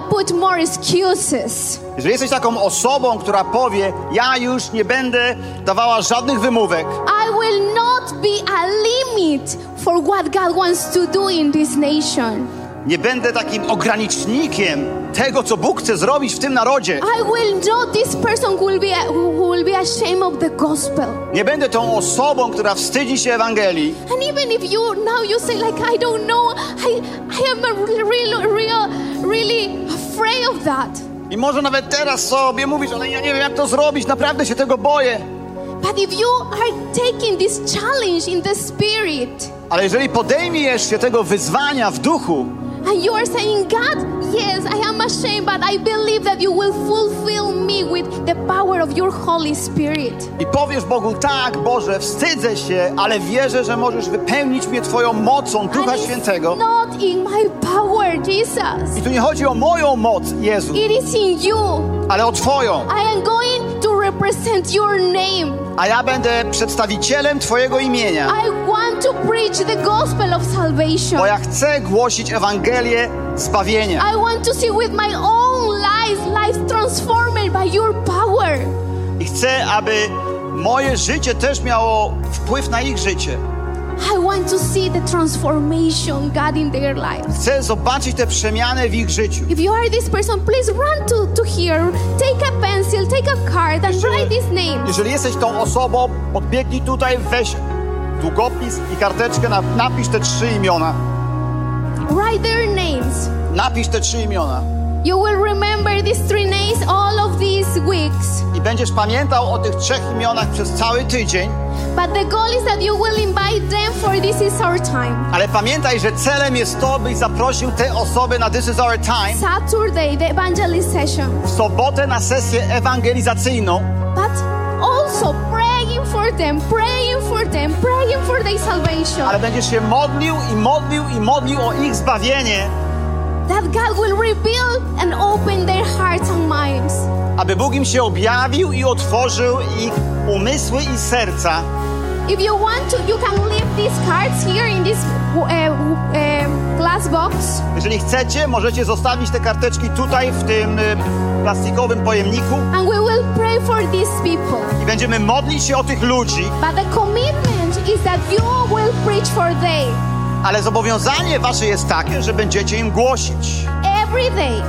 put more excuses. Jeżeli jesteś taką osobą, która powie, ja już nie będę dawała żadnych wymówek. I will not be a limit for what God wants to do in this nation. Nie będę takim ogranicznikiem tego, co Bóg chce zrobić w tym narodzie. I will not this person who will be ashamed of the gospel. Nie będę tą osobą, która wstydzi się Ewangelii. And even if you now you say like I don't know, I am really afraid of that. I może nawet teraz sobie mówisz, ale ja nie wiem jak to zrobić, naprawdę się tego boję. But if you are taking this challenge in the spirit. Ale jeżeli podejmiesz się tego wyzwania w duchu. And you are saying, God, yes, I am ashamed, but I believe that you will fulfill me with the power of your Holy Spirit. I powiesz Bogu, tak, Boże, wstydzę się, ale wierzę, że możesz wypełnić mnie Twoją mocą Ducha Świętego. Not in my power, Jesus. I tu nie chodzi o moją moc, Jezu. It is in you. Ale o Twoją. I am going to represent your name. A ja będę przedstawicielem Twojego imienia. I want to preach the gospel of salvation. Bo ja chcę głosić Ewangelię zbawienia. I want to see with my own life transformed by your power. I chcę, aby Moje życie też miało wpływ na ich życie. I want to see the transformation God in their lives. Chcę zobaczyć te przemiany w ich życiu. If you are this person, please run to here. Take a pencil, take a card and write these names. Jeżeli jesteś tą osobą, podbiegnij tutaj, weź długopis i karteczkę, napisz te trzy imiona. Write their names. Napisz te trzy imiona. You will remember these three names all of these weeks. I będziesz pamiętał o tych trzech imionach przez cały tydzień. But the goal is that you will invite them for this is our time. Ale pamiętaj, że celem jest to, byś zaprosił te osoby na This is our time. Saturday, the evangelist session. W sobotę na sesję ewangelizacyjną. But also praying for them, praying for them, praying for their salvation. Ale będziesz się modlił i modlił i modlił o ich zbawienie. That God will reveal and open their hearts and minds. Aby Bóg im się objawił i otworzył ich umysły i serca. If you want to, you can leave these cards here in this glass box. Jeżeli chcecie, możecie zostawić te karteczki tutaj w tym plastikowym pojemniku. And we will pray for these people. I będziemy modlić się o tych ludzi. But the commitment is that you will preach for them. Ale zobowiązanie wasze jest takie, że będziecie im głosić. Every day.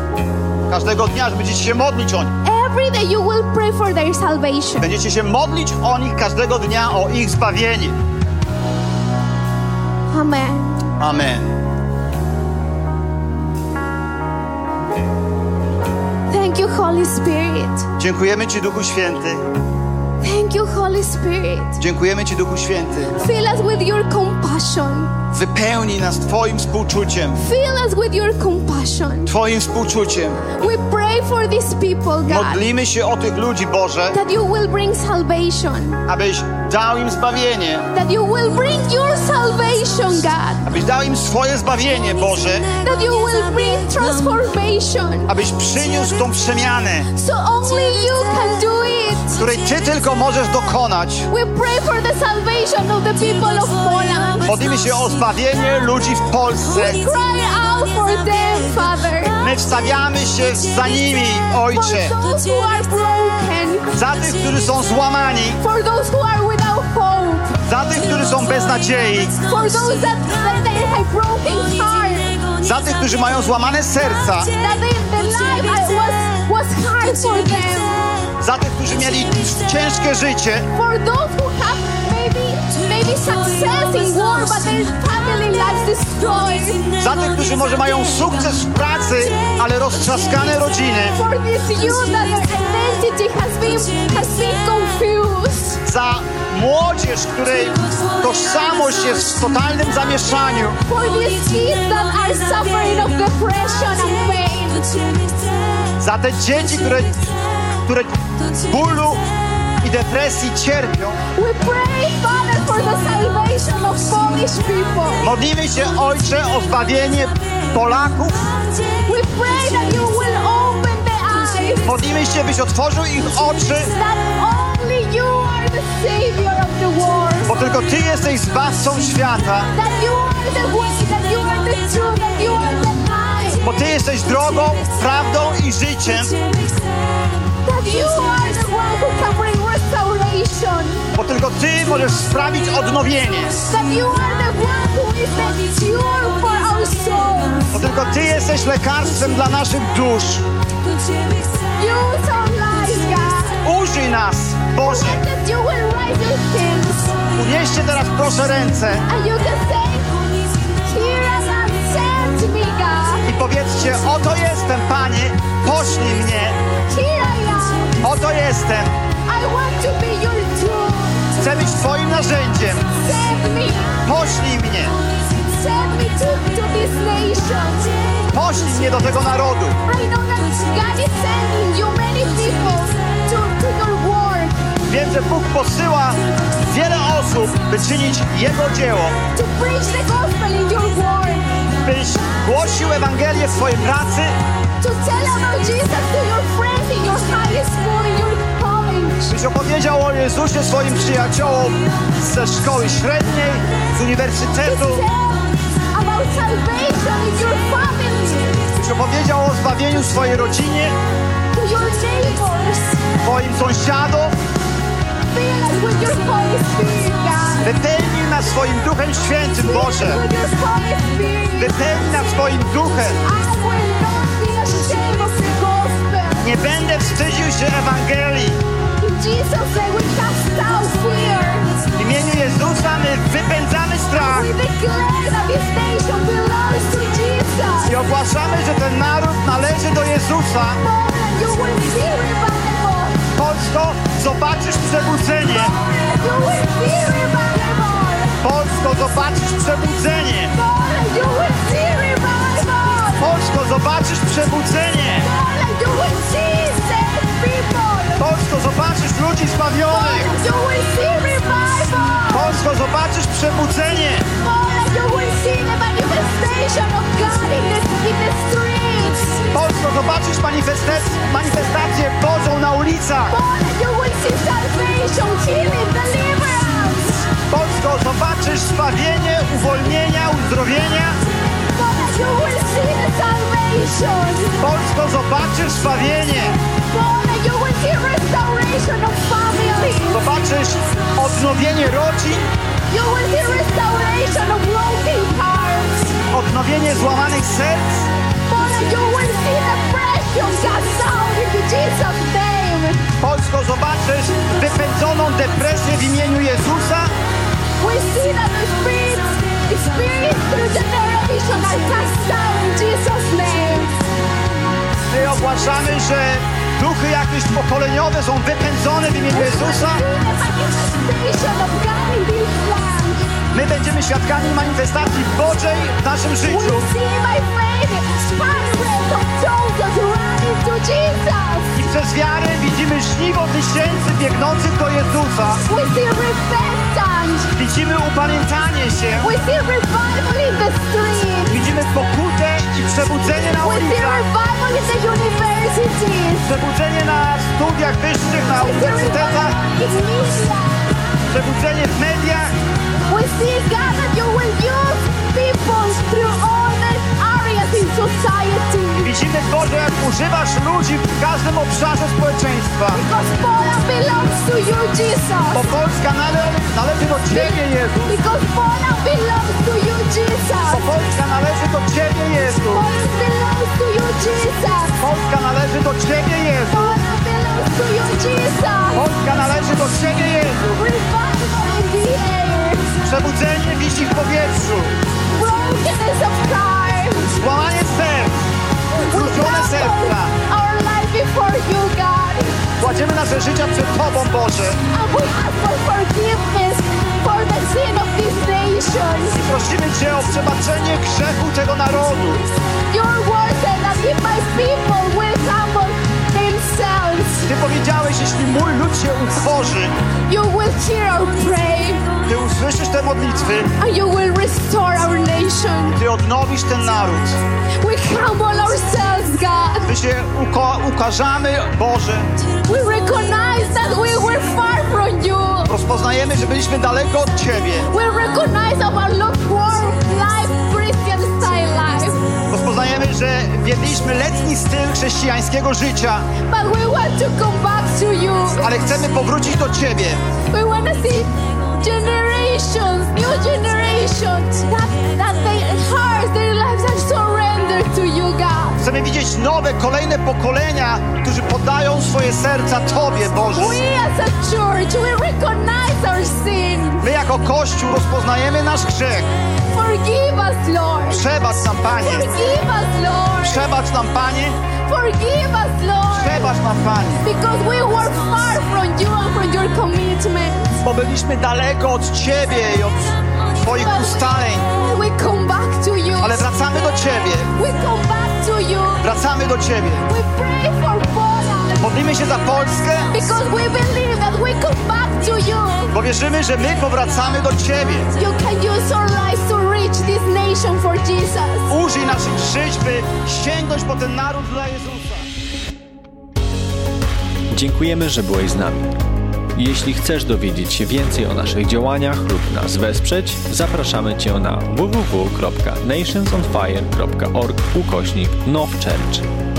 Każdego dnia, że będziecie się modlić o nich. Every day you will pray for their salvation. Będziecie się modlić o nich każdego dnia, o ich zbawienie. Amen. Amen. Thank you, Holy Spirit. Dziękujemy Ci, Duchu Święty. Thank you, Holy Spirit. Dziękujemy Ci, Duchu Święty. Fill us with your compassion. Wypełnij nas Twoim współczuciem. Fill us with your compassion. Twoim współczuciem. We pray for these people, God. Modlimy się o tych ludzi, Boże. That you will bring salvation. Abyś dał im zbawienie. That you will bring your salvation, God. Abyś dał im swoje zbawienie, Boże. That you will bring transformation. Abyś przyniósł tą przemianę. So only you can do it. Której Ty tylko możesz dokonać. Modlimy się o zbawienie ludzi w Polsce. My wstawiamy się za nimi, Ojcze. Za tych, którzy są złamani. Za tych, którzy są bez nadziei. Za tych, którzy mają złamane serca. Za tych, którzy mieli ciężkie życie. For those who have maybe success in war, but their family lives destroyed. Za tych, którzy może mają sukces w pracy, ale roztrzaskane rodziny. For this youth that identity has been confused. Za młodzież, której tożsamość jest w totalnym zamieszaniu. For these kids that are suffering of depression and pain. Za te dzieci, które bólu i depresji cierpią. We pray, Father, for the salvation of Polish people. Modlimy się, Ojcze, o zbawienie Polaków. We pray that you will open the eyes. Modlimy się, byś otworzył ich oczy. That only you are the savior of the world. Bo tylko Ty jesteś zbawcą świata. That you are the way, that you are the truth, that you are the light. Bo Ty jesteś drogą, prawdą i życiem. That you are the one who can bring restoration. Bo tylko Ty możesz sprawić odnowienie. That you are the one who is the cure for our souls. Bo tylko Ty jesteś lekarstwem dla naszych dusz. Use our lives, God. Użyj nas, Boże. That you will raise your hands. Unieście teraz proszę ręce. And you can say, here I am, send me, God. I powiedzcie, oto jestem, Panie, poślij mnie. Oto jestem. I want to be your tool. Chcę być Twoim narzędziem. Send me. Poślij mnie. Send me to this nation. Poślij mnie do tego narodu. I know that God is sending you many people to your work. Wiem, że Bóg posyła wiele osób, by czynić Jego dzieło. To preach the gospel in your work. Byś głosił Ewangelię w swojej pracy. To tell about Jesus to your friends in your high school, in your college. Byś opowiedział o Jezusie swoim przyjaciołom ze szkoły średniej, z uniwersytetu. To tell about salvation in your family. Byś opowiedział o zbawieniu swojej rodzinie, to your neighbors, twoim sąsiadom. Wypełnij nas swoim Duchem Świętym, Boże. Wypełnij nas swoim Duchem. Nie będę wstydził się Ewangelii. W imieniu Jezusa my wypędzamy strach i ogłaszamy, że ten naród należy do Jezusa. Polsko, zobaczysz przebudzenie. Polsko, zobaczysz przebudzenie. Polsko, zobaczysz przebudzenie. Polsko, zobaczysz ludzi zbawionych. Polsko, zobaczysz przebudzenie. Polsko, zobaczysz manifestację Bożą na ulicach. Polsko, zobaczysz zbawienie, uwolnienia, uzdrowienia. Polsko, zobaczysz zbawienie. Zobaczysz odnowienie rodzin. Odnowienie złamanych serc. Polsko, zobaczysz wypędzoną depresję w imieniu Jezusa. My ogłaszamy, że duchy jakieś pokoleniowe są wypędzone w imieniu Jezusa. My będziemy świadkami manifestacji Bożej w naszym życiu. I przez wiarę widzimy żniwo tysięcy biegnących do Jezusa. Widzimy upamiętanie się. Widzimy pokutę i przebudzenie na ulicach. Przebudzenie na studiach wyższych, na uniwersytetach. Przebudzenie w mediach. We see God that you will use people through all the areas in society. Widzimy, Boże, jak używasz ludzi w każdym obszarze społeczeństwa. Because Poland belongs to you, Jesus. Bo Polska należy do Ciebie, Jezus. Because Poland belongs to you, Jesus. Bo Polska należy do Ciebie, Jezus. Poland belongs to you, Jesus. Polska należy do Ciebie, Jezus. Poland belongs to you, Jesus. Polska należy do Ciebie, Jezus. Revival in the air. Przebudzenie wisi w powietrzu. Złamanie serc. Zróżone serca. Kładziemy nasze życia przed Tobą, Boże. I prosimy Cię o przebaczenie grzechu tego narodu. Ty powiedziałeś, jeśli mój lud się utworzy, you will hear our prayer. Ty usłyszysz te modlitwy. And you will restore our nation. Ty odnowisz ten naród. We humble ourselves, God. My się ukażamy, Boże. We recognize that we were far from you. Rozpoznajemy, że byliśmy daleko od Ciebie. We recognize our lukewarm life, Christian style life. Rozpoznajemy, że wiedliśmy letni styl chrześcijańskiego życia. But we want to come back to you. Ale chcemy powrócić do Ciebie. We want to see generations, new generations, that their hearts, their lives are surrendered to you, God. Chcemy widzieć nowe, kolejne pokolenia, którzy podają swoje serca Tobie, Boże. We as a church, we recognize our sin. My jako Kościół rozpoznajemy nasz grzech. Forgive us, Lord. Przebacz nam, Panie. Forgive us, Lord. Przebacz nam, Panie. Forgive us, Lord. Przebacz nam, Panie. Because we were far from you and from your commitment. Bo byliśmy daleko od Ciebie i od Twoich ustaleń. We come back to you. Ale wracamy do Ciebie. We come back to you. Wracamy do Ciebie. We pray for Poland. Modlimy się za Polskę. Because we believe that we come back to you. Bo wierzymy, że my powracamy do Ciebie. You can use our lives to reach this nation for Jesus. Użyj naszych żyć, by sięgnąć po ten naród dla Jezusa. Dziękujemy, że byłeś z nami. Jeśli chcesz dowiedzieć się więcej o naszych działaniach lub nas wesprzeć, zapraszamy Cię na www.nationsonfire.org/Nov Church.